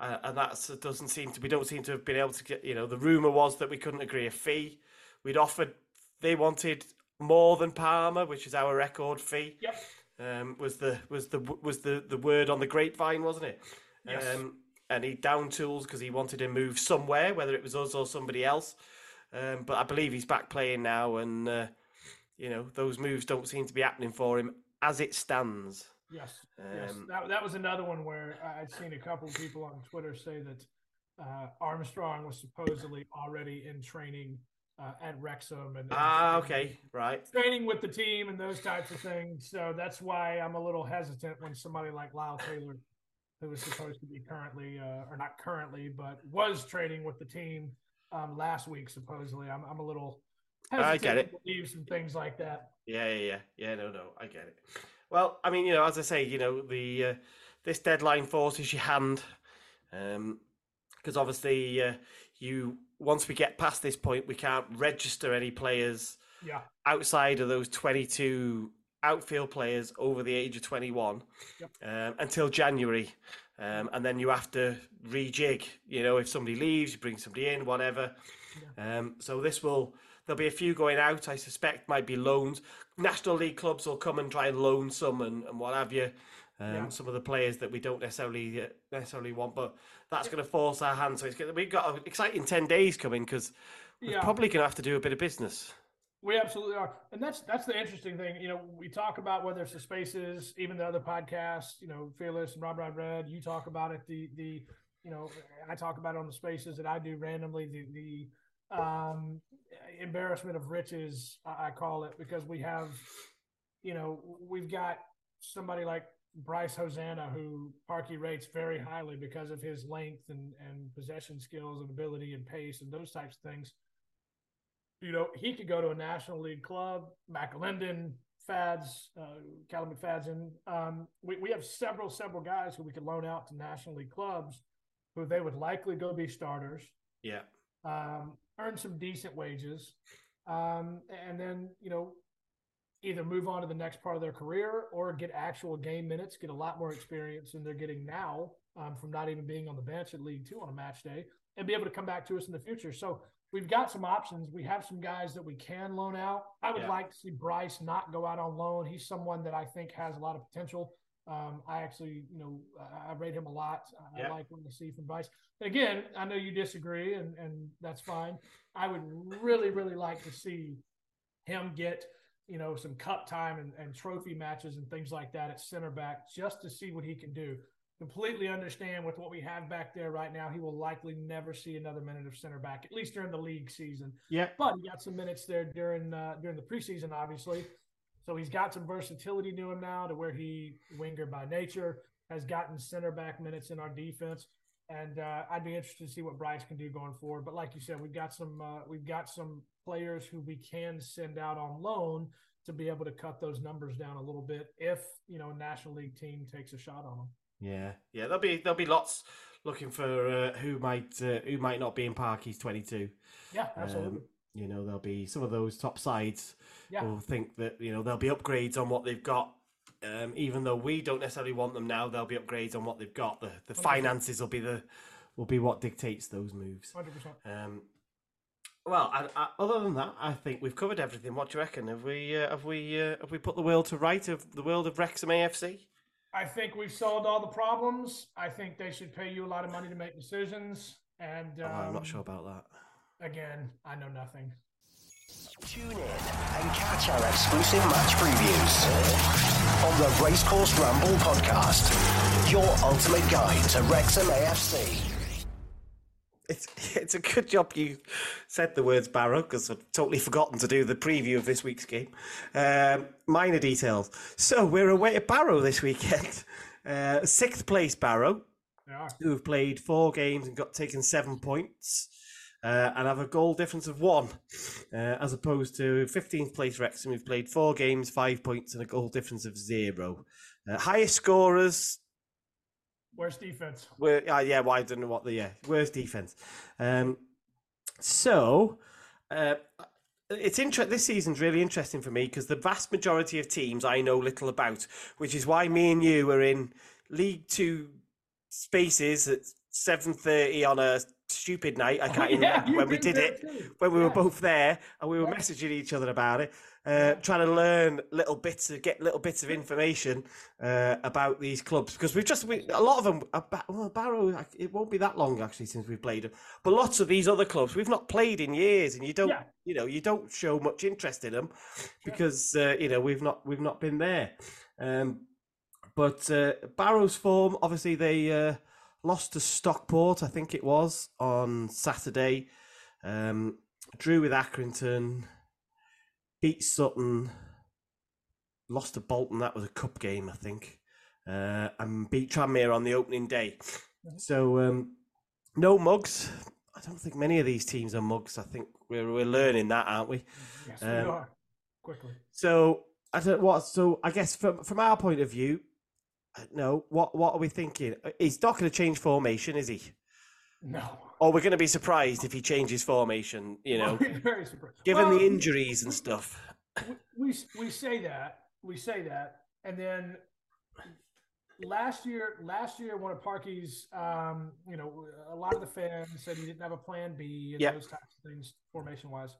uh, and that doesn't seem to, we don't seem to have been able to get, you know, the rumour was that we couldn't agree a fee. We'd offered, they wanted more than Palmer, which is our record fee. Yep. Um, was the, was the, was the, the word on the grapevine, wasn't it? Yes. Um, and he down tools because he wanted to move somewhere, whether it was us or somebody else. Um, but I believe he's back playing now, and uh, you know, those moves don't seem to be happening for him as it stands. Yes, um, yes. That, that was another one where I'd seen a couple of people on Twitter say that uh, Armstrong was supposedly already in training uh, at Wrexham. And, ah, and, okay, right. Training with the team and those types of things. So that's why I'm a little hesitant when somebody like Lyle Taylor, who was supposed to be currently, uh, or not currently, but was training with the team um, last week, supposedly. I'm, I'm a little hesitant I get it. to believe some things like that. Yeah, yeah, yeah. Yeah, no, no, I get it. Well, I mean, you know, as I say, you know, the uh, this deadline forces your hand, um, because obviously uh, you once we get past this point, we can't register any players yeah. outside of those twenty-two outfield players over the age of twenty-one yep. um, until January, um, and then you have to rejig. You know, if somebody leaves, you bring somebody in, whatever. Yeah. Um, so this will. There'll be a few going out, I suspect, might be loans. National League clubs will come and try and loan some and, and what have you. Um, yeah. Some of the players that we don't necessarily uh, necessarily want, but that's yeah. going to force our hand. So it's gonna, we've got an exciting ten days coming because we're yeah. probably going to have to do a bit of business. We absolutely are. And that's that's the interesting thing. You know, we talk about whether it's the spaces, even the other podcasts, you know, Fearless and Rob Rod Red, you talk about it. The, the you know, I talk about it on the spaces that I do randomly, the the – um embarrassment of riches, I call it, because we have, you know, we've got somebody like Bryce Hosanna, who Parky rates very highly because of his length and, and possession skills and ability and pace and those types of things. You know, he could go to a National League club, McAlinden, Fads, uh, Callum McFadden. Um, we, we have several, several guys who we could loan out to National League clubs who they would likely go be starters. Yeah. Um, earn some decent wages, um, and then, you know, either move on to the next part of their career or get actual game minutes, get a lot more experience than they're getting now um, from not even being on the bench at League Two on a match day, and be able to come back to us in the future. So we've got some options. We have some guys that we can loan out. I would yeah. like to see Bryce not go out on loan. He's someone that I think has a lot of potential. Um, I actually, you know, I, I rate him a lot. I, yeah. I like what I see from Bryce. Again, I know you disagree, and, and that's fine. I would really, really like to see him get, you know, some cup time and, and trophy matches and things like that at center back, just to see what he can do. Completely understand with what we have back there right now, he will likely never see another minute of center back, at least during the league season. Yeah. But he got some minutes there during uh, during the preseason, obviously. So he's got some versatility to him now, to where he, winger by nature, has gotten center back minutes in our defense. And uh, I'd be interested to see what Bryce can do going forward. But like you said, we've got some uh, we've got some players who we can send out on loan to be able to cut those numbers down a little bit if, you know, a National League team takes a shot on them. Yeah, yeah, there'll be there'll be lots looking for uh, who might uh, who might not be in Parky's twenty-two. Yeah, absolutely. Um, You know, there'll be some of those top sides yeah. who think that, you know, there'll be upgrades on what they've got. Um, even though we don't necessarily want them now, there'll be upgrades on what they've got. The the one hundred percent finances will be the will be what dictates those moves. one hundred percent. Um, well, I, I, other than that, I think we've covered everything. What do you reckon? Have we uh, have we uh, have we put the world to right of the world of Wrexham A F C? I think we've solved all the problems. I think they should pay you a lot of money to make decisions. And um, oh, I'm not sure about that. Again, I know nothing. Tune in and catch our exclusive match previews on the Racecourse Ramble podcast, your ultimate guide to Wrexham A F C. It's, it's a good job you said the words Barrow, because I've totally forgotten to do the preview of this week's game. Um, minor details. So we're away at Barrow this weekend. Uh, sixth place Barrow, yeah. who have played four games and got taken seven points. Uh, and have a goal difference of one, uh, as opposed to fifteenth place Wrexham, who've played four games, five points, and a goal difference of zero. Uh, highest scorers. Worst defense. Were, uh, yeah, well, I don't know what the yeah, worst defense. Um, so, uh, it's inter- this season's really interesting for me because the vast majority of teams I know little about, which is why me and you are in League Two spaces at seven thirty on a stupid night. I can't even yeah, remember when we did it, too. when we yeah. were both there and we were yeah. messaging each other about it, uh, yeah. trying to learn little bits of, get little bits of information uh, about these clubs, because we've just, we, a lot of them, about, well, Barrow, it won't be that long actually since we've played them, but lots of these other clubs we've not played in years, and you don't, yeah. you know, you don't show much interest in them because, yeah. uh, you know, we've not, we've not been there. Um, but uh, Barrow's form, obviously they, uh, lost to Stockport, I think it was, on Saturday. Um, drew with Accrington, beat Sutton, lost to Bolton. That was a cup game, I think, uh, and beat Tranmere on the opening day. Mm-hmm. So um, no mugs. I don't think many of these teams are mugs. I think we're we're learning that, aren't we? Yes, um, we are. Quickly. So I don't what. So I guess from from our point of view. No, what what are we thinking? He's not going to change formation, is he? No. Or we're going to be surprised if he changes formation, you know, very surprised. Given well, the injuries and stuff. We, we we say that, we say that, and then last year, last year, one of Parky's, um, you know, a lot of the fans said he didn't have a plan B and yep. those types of things, formation-wise.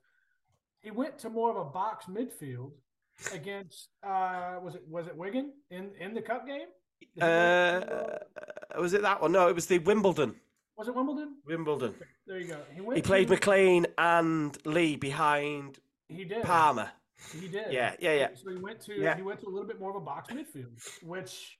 He went to more of a box midfield against, uh, was it was it Wigan in, in the cup game? Uh, was it that one? No, it was the Wimbledon. Was it Wimbledon? Wimbledon. Okay, there you go. He, he played to... McLean and Lee behind. He did. Palmer. He did. Yeah, yeah, yeah. So he went to yeah. he went to a little bit more of a box midfield, which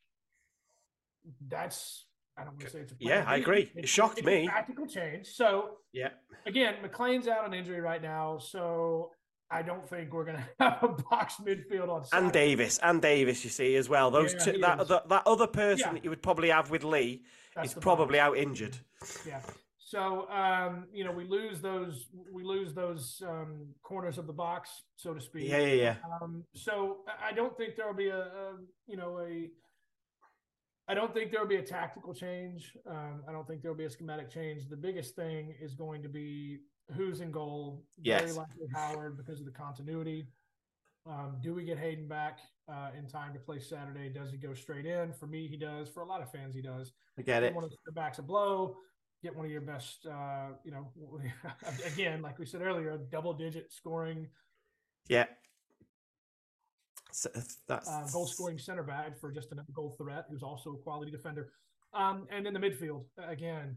that's I don't want to say it's a plan. Yeah, I agree. It, it shocked it's me. A tactical change. So yeah, again, McLean's out on injury right now, so. I don't think we're going to have a box midfield on Saturday. And Davis, and Davis, you see, as well. Those yeah, two, that, that that other person yeah. that you would probably have with Lee That's is probably box. out injured. Yeah. So um, you know, we lose those, we lose those um, corners of the box, so to speak. Yeah, yeah, yeah. Um, so I don't think there will be a, a, you know, a. I don't think there will be a tactical change. Um, I don't think there will be a schematic change. The biggest thing is going to be. Who's in goal? Yes. Very likely Howard because of the continuity. Um, do we get Hayden back uh, in time to play Saturday? Does he go straight in? For me, he does. For a lot of fans, he does. I get it. Get one of the backs a blow. Get one of your best, uh, you know, again, like we said earlier, double-digit scoring. Yeah. So that's... Uh, goal-scoring center back for just another goal threat who's also a quality defender. Um, and in the midfield, again,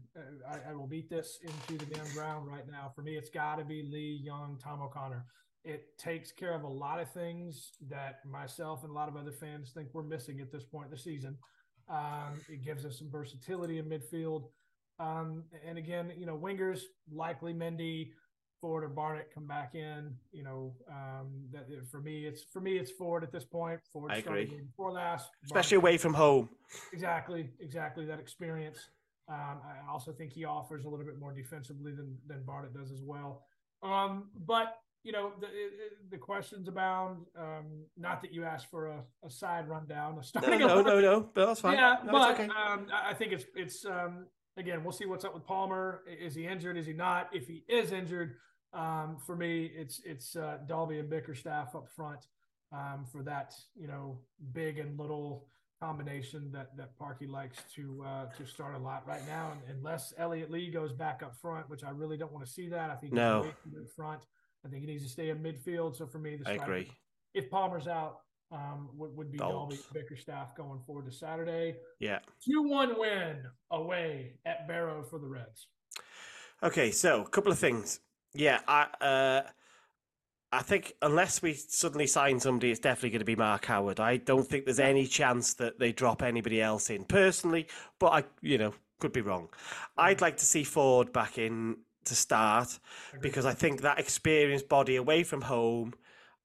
I, I will beat this into the damn ground right now. For me, it's got to be Lee, Young, Tom O'Connor. It takes care of a lot of things that myself and a lot of other fans think we're missing at this point in the season. Um, it gives us some versatility in midfield. Um, and again, you know, wingers, likely Mendy, Ford or Barnett come back in. You know, um, that for me, it's for me, it's Ford at this point. Ford I started agree. Before last, especially Barnett. Away from home. Exactly, exactly that experience. Um, I also think he offers a little bit more defensively than than Barnett does as well. Um, but you know, the it, the questions abound. Um, not that you asked for a, a side rundown. A no, no, no, no, but that's fine. Yeah, no, but okay. um, I think it's it's. Um, Again, we'll see what's up with Palmer. Is he injured? Is he not? If he is injured, um, for me, it's it's uh, Dalby and Bickerstaff up front um, for that, you know, big and little combination that that Parkey likes to uh, to start a lot right now. And unless Elliot Lee goes back up front, which I really don't want to see that. I think no. he's way too in front. I think he needs to stay in midfield. So for me, the I agree. If Palmer's out, Um, would, would be Dolby Bickerstaff going forward to Saturday. Yeah. two one win away at Barrow for the Reds. Okay, so a couple of things. Yeah, I uh, I think unless we suddenly sign somebody, it's definitely going to be Mark Howard. I don't think there's any chance that they drop anybody else in personally, but I, you know, could be wrong. Mm-hmm. I'd like to see Ford back in to start I because I think that experienced body away from home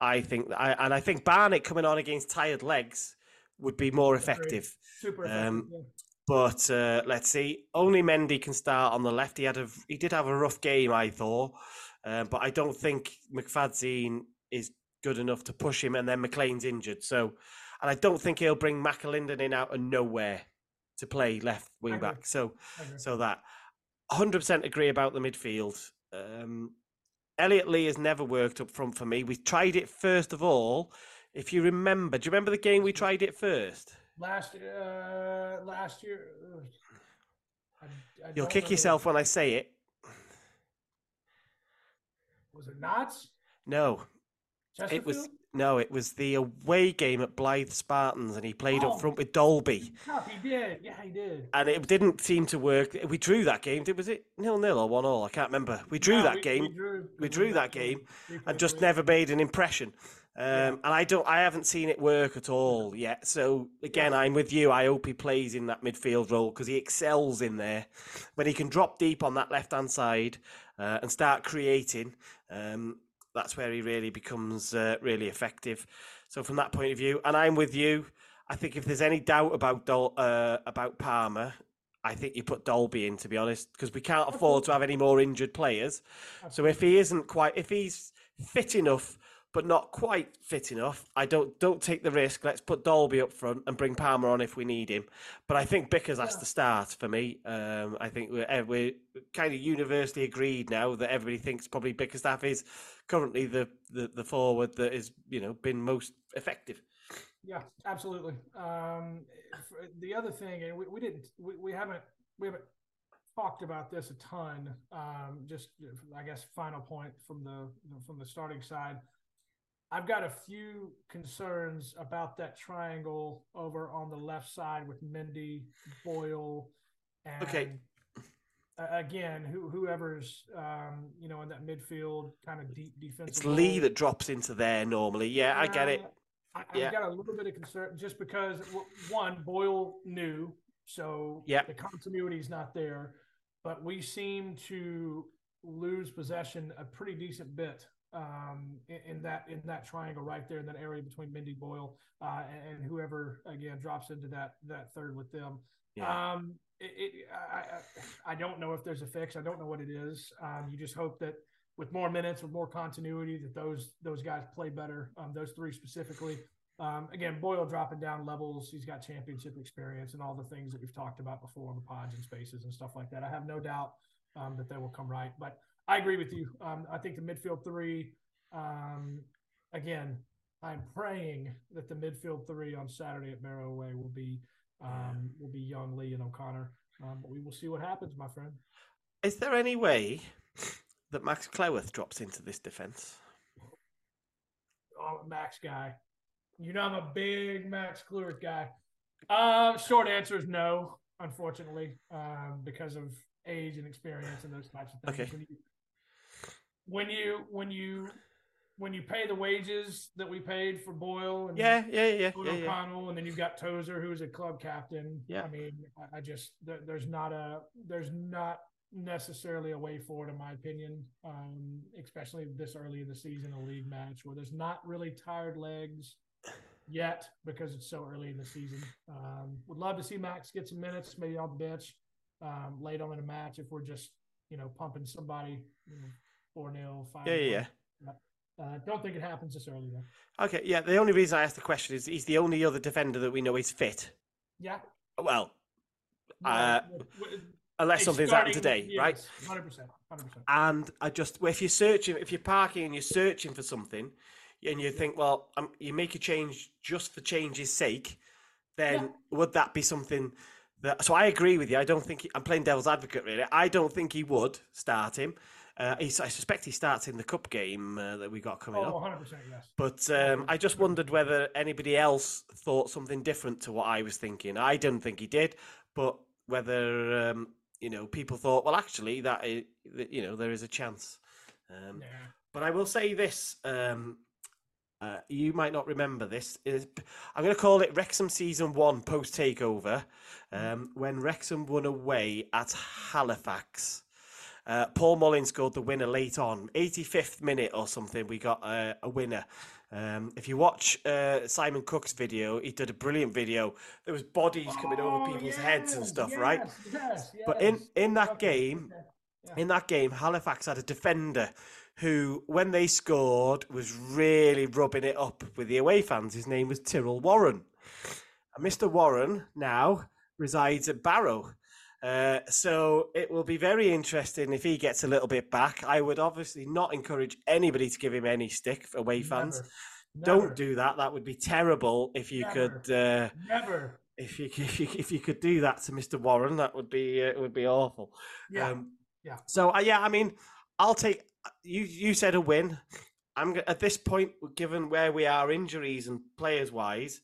I think, and I think Barnett coming on against tired legs would be more effective. Super effective. Um, yeah. But uh, let's see. Only Mendy can start on the left. He had a, he did have a rough game, I thought, uh, but I don't think McFadzine is good enough to push him. And then McLean's injured, so and I don't think he'll bring McAlinden in out of nowhere to play left wing back. So, so that one hundred percent agree about the midfield. Um, Elliot Lee has never worked up front for me. We tried it first of all. If you remember, do you remember the game we tried it first? Last uh, last year. I, I You'll kick remember. yourself when I say it. Was it Nards? No. It was no. It was the away game at Blythe Spartans, and he played oh. up front with Dolby. Yeah, he did. Yeah, he did. And it didn't seem to work. We drew that game. Did was it nil nil or one all? I can't remember. We drew no, that we, game. We drew, we we drew that game, and just never made an impression. Um, yeah. And I don't. I haven't seen it work at all yet. So again, yeah. I'm with you. I hope he plays in that midfield role because he excels in there when he can drop deep on that left hand side uh, and start creating. Um, That's where he really becomes uh, really effective. So from that point of view, and I'm with you. I think if there's any doubt about Dol- uh, about Palmer, I think you put Dolby in, to be honest, because we can't afford to have any more injured players. So if he isn't quite, if he's fit enough but not quite fit enough, I don't don't take the risk. Let's put Dolby up front and bring Palmer on if we need him. But I think Bickers has yeah. to start for me. Um, I think we're, we're kind of universally agreed now that everybody thinks probably Bickerstaff is currently the, the, the forward that has, you know, been most effective. Yeah, absolutely. Um, the other thing, and we, we didn't, we, we haven't, we haven't talked about this a ton. Um, just, I guess, final point from the from the starting side. I've got a few concerns about that triangle over on the left side with Mendy, Boyle, and okay. again, who, whoever's um, you know in that midfield kind of deep defensive. It's role. Lee that drops into there normally. Yeah, I get it. I, I've yeah. got a little bit of concern just because one, Boyle knew, so yeah. the continuity is not there, but we seem to lose possession a pretty decent bit. Um, in, in that in that triangle right there in that area between Mendy, Boyle, uh, and, and whoever again drops into that that third with them. Yeah. Um, it, it, I, I don't know if there's a fix. I don't know what it is. Um, you just hope that with more minutes, with more continuity, that those those guys play better. Um, those three specifically. Um, again, Boyle dropping down levels. He's got championship experience and all the things that we've talked about before on the pods and spaces and stuff like that. I have no doubt um, that they will come right, but. I agree with you. Um, I think the midfield three, um, again, I'm praying that the midfield three on Saturday at Barrow away will be um, will be Young, Lee, and O'Connor. Um, but we will see what happens, my friend. Is there any way that Max Cleworth drops into this defence? Oh, Max guy. You know I'm a big Max Cleworth guy. Uh, short answer is no, unfortunately, um, because of age and experience and those types of things. Okay. When you, When you when you when you pay the wages that we paid for Boyle and yeah yeah yeah, yeah, O'Connell yeah. and then you've got Tozer who's a club captain. Yeah. I mean, I just there, there's not a there's not necessarily a way forward in my opinion, um, especially this early in the season, a league match where there's not really tired legs yet because it's so early in the season. Um, would love to see Max get some minutes, maybe on the bench um, late on in a match if we're just you know pumping somebody. You know, four nil, five nil. Yeah, yeah, yeah. Uh, don't think it happens this early, though. Okay, yeah. The only reason I asked the question is he's the only other defender that we know is fit. Yeah. Well, yeah, uh, unless something's happened today, yes, right? one hundred percent, one hundred percent. And I just, well, if you're searching, if you're parking and you're searching for something and you think, well, um, you make a change just for change's sake, then yeah. would that be something... That, so I agree with you. I don't think... He, I'm playing devil's advocate, really. I don't think he would start him. Uh, he, I suspect he starts in the cup game uh, that we got coming up. Oh, one hundred percent, yes. But um, I just wondered whether anybody else thought something different to what I was thinking. I didn't think he did, but whether um, you know people thought, well, actually, that is, you know there is a chance. Um, yeah. But I will say this: um, uh, you might not remember this. Is I'm going to call it Wrexham season one post takeover, um, when Wrexham won away at Halifax. Uh, Paul Mullins scored the winner late on, eighty-fifth minute or something. We got uh, a winner. Um, if you watch uh, Simon Cook's video, he did a brilliant video. There was bodies oh, coming over people's yes, heads and stuff, yes, right? Yes, yes. But in, in that game, yeah. in that game, Halifax had a defender who, when they scored, was really rubbing it up with the away fans. His name was Tyrrell Warren, and Mister Warren now resides at Barrow. Uh, so it will be very interesting if he gets a little bit back. I would obviously not encourage anybody to give him any stick, away Never. fans. Never. Don't do that. That would be terrible if you Never. could. Uh, Never. If you, if you if you could do that to Mister Warren, that would be uh, it would be awful. Yeah. Um, yeah. So uh, yeah, I mean, I'll take you you said a win. I'm at this point, given where we are, injuries and players wise,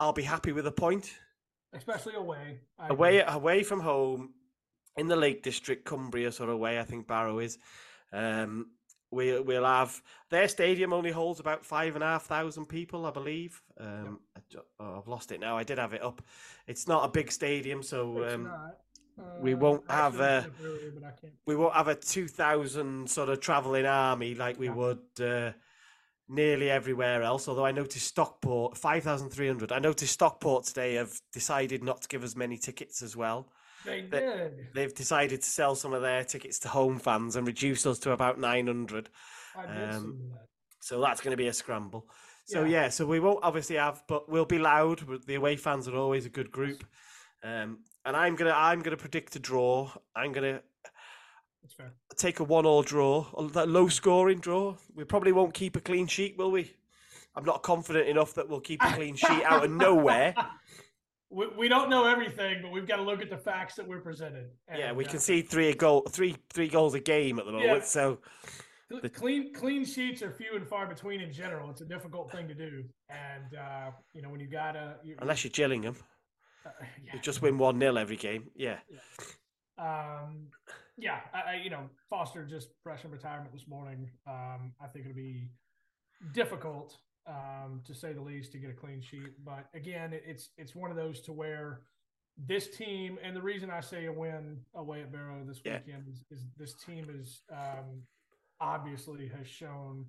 I'll be happy with a point, especially away. I away, agree. Away from home, in the Lake District, Cumbria sort of way. I think Barrow is. Um, we we'll have their stadium only holds about five and a half thousand people, I believe. Um, yep. I, oh, I've lost it now. I did have it up. It's not a big stadium, so um, uh, we won't have a brewery, we won't have a two thousand sort of travelling army like we yeah. would uh, nearly everywhere else. Although I noticed Stockport five thousand three hundred. I noticed Stockport today have decided not to give as many tickets as well. They did. They've decided to sell some of their tickets to home fans and reduce us to about nine hundred. Um, that. So that's going to be a scramble. So, yeah. yeah, so we won't obviously have, but we'll be loud. The away fans are always a good group. Um, and I'm going to I'm gonna predict a draw. I'm going to take a one-all draw, a low-scoring draw. We probably won't keep a clean sheet, will we? I'm not confident enough that we'll keep a clean sheet out of nowhere. We we don't know everything, but we've got to look at the facts that we're presented. And, yeah, we uh, concede three a goal, three three goals a game at the moment. Yeah. So the clean clean sheets are few and far between in general. It's a difficult thing to do, and uh, you know when you got to you, unless you're Gillingham, uh, yeah. you just win one nil every game. Yeah. yeah. Um. Yeah. I, you know, Foster just fresh from retirement this morning. Um. I think it'll be difficult. Um, to say the least, to get a clean sheet. But again, it's it's one of those to where this team, and the reason I say a win away at Barrow this yeah. weekend is, is this team is um, obviously has shown,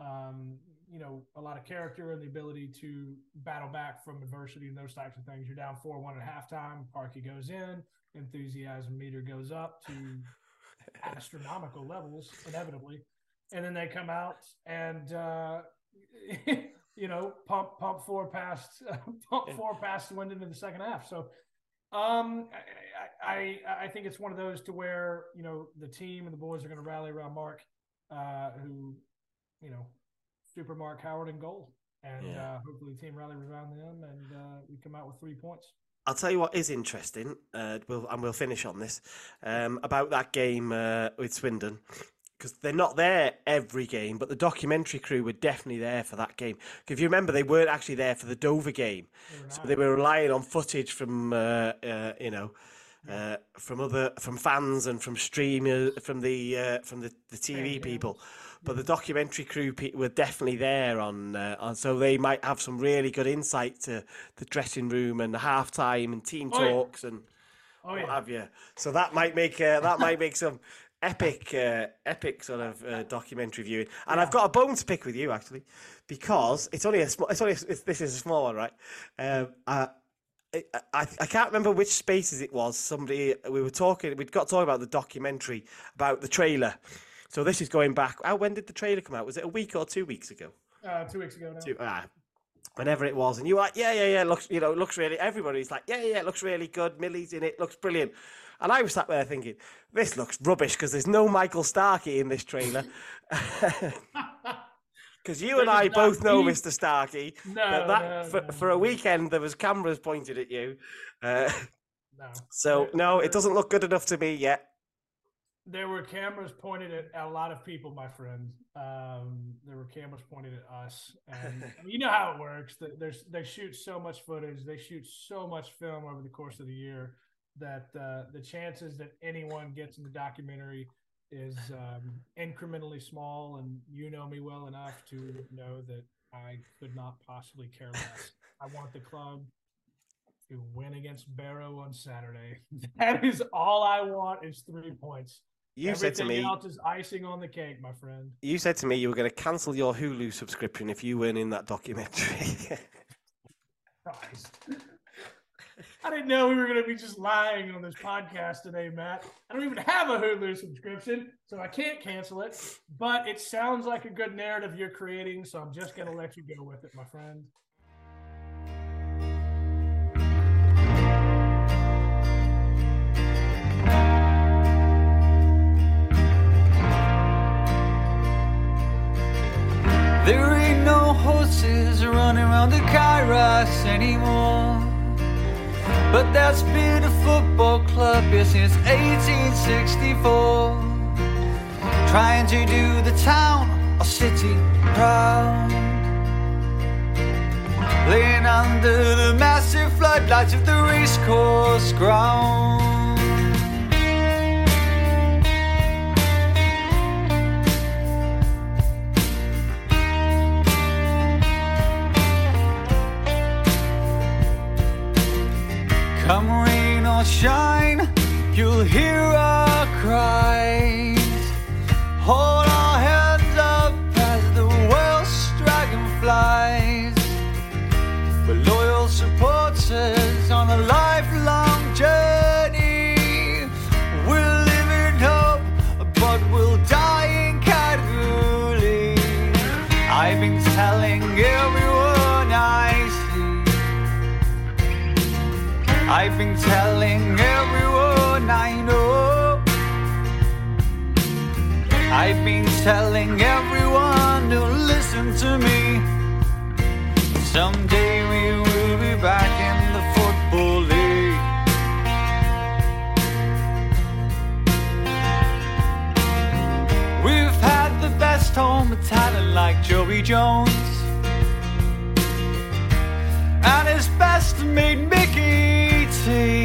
um, you know, a lot of character and the ability to battle back from adversity and those types of things. You're down four one at halftime, Parkey goes in, enthusiasm meter goes up to astronomical levels, inevitably. And then they come out and uh, – you know, pump, pump four past, pump four past Swindon in the second half. So, um, I, I, I think it's one of those to where you know the team and the boys are going to rally around Mark, uh, who, you know, super Mark Howard in goal, and yeah. uh, hopefully the team rallies around them and uh, we come out with three points. I'll tell you what is interesting, uh, we'll, and we'll finish on this um, about that game uh, with Swindon. Because they're not there every game, but the documentary crew were definitely there for that game. If you remember, they weren't actually there for the Dover game, they so they were relying on footage from uh, uh, you know uh, from other from fans and from streamers from the uh, from the, the T V people. But the documentary crew pe- were definitely there on, uh, on, so they might have some really good insight to the dressing room and the halftime and team oh, talks yeah. and oh, what yeah. have you. So that might make uh, that might make some. Epic, uh, epic sort of uh, documentary viewing, and yeah. I've got a bone to pick with you actually, because it's only a small. It's only a, it's, this is a small one, right? Um, I, I, I can't remember which spaces it was. Somebody we were talking, we'd got talking about the documentary about the trailer. So this is going back. Oh, when did the trailer come out? Was it a week or two weeks ago? Uh, two weeks ago now. Two, ah, whenever it was, and you were like, yeah, yeah, yeah. Looks, you know, looks really. Everybody's like, yeah, yeah, it looks really good. Millie's in it. Looks brilliant. And I was sat there thinking, this looks rubbish because there's no Michael Starkey in this trailer. Because you and I both know Mister Starkey. No, that, that, no, for, no. For a weekend, there was cameras pointed at you. Uh, no. So, no, it doesn't look good enough to me yet. There were cameras pointed at a lot of people, my friend. Um, there were cameras pointed at us. And I mean, you know how it works. There's, they shoot so much footage. They shoot so much film over the course of the year. That uh, the chances that anyone gets in the documentary is um, incrementally small, and you know me well enough to know that I could not possibly care less. I want the club to win against Barrow on Saturday. That is all I want is three points. You Everything said to me, else is icing on the cake, my friend. You said to me you were going to cancel your Hulu subscription if you weren't in that documentary. I didn't know we were going to be just lying on this podcast today, Matt. I don't even have a Hulu subscription, so I can't cancel it. But it sounds like a good narrative you're creating, so I'm just going to let you go with it, my friend. There ain't no horses running around the Kairos anymore. But that's been a football club here since eighteen sixty-four. trying to do the town or city proud, laying under the massive floodlights of the racecourse ground. Come rain or shine, you'll hear our cries. Hold our hands up as the Welsh dragon flies. We're loyal supporters on a lifelong journey. We'll live in hope, but we'll die in Kalgoorlie. I've been telling everyone I I've been telling everyone I know. I've been telling everyone to listen to me. Someday we will be back in the Football League. We've had the best home talent like Joey Jones, and his best mate Mickey T.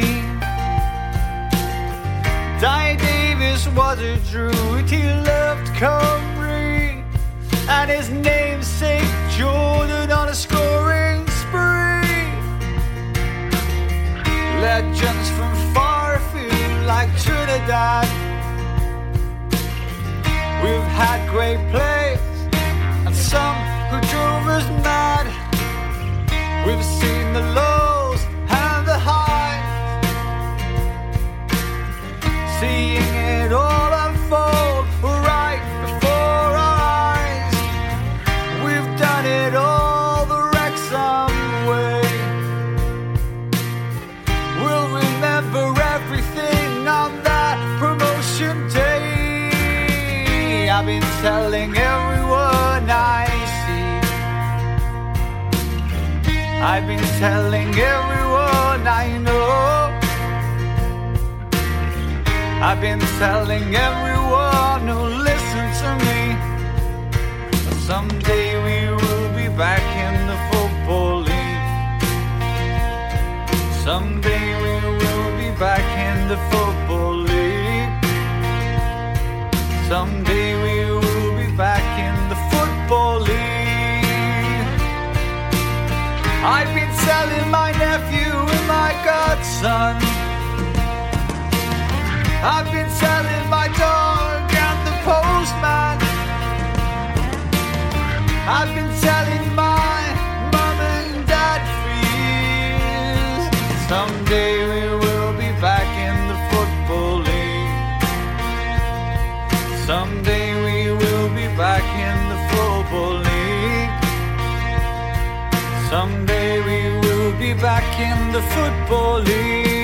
Di Davis was a druid, he loved Coventry, and his namesake Jordan on a scoring spree. Legends from far afield like Trinidad. We've had great players and some who drove us mad. We've seen the lows and the highs, seeing it all unfold right before our eyes. We've done it all the Wrexham way. We'll remember everything on that promotion day. I've been telling everyone I I've been telling everyone I know. I've been telling everyone who listens to me. Someday we will be back in the Football League. Someday we will be back in the Football League. Someday we will be back in the Football League. I've been telling my nephew and my godson. I've been telling my dog and the postman. I've been telling my mum and dad for years. Someday we will be back in the Football League. Someday we will be back in the Football League. Someday we will be back in the Football League.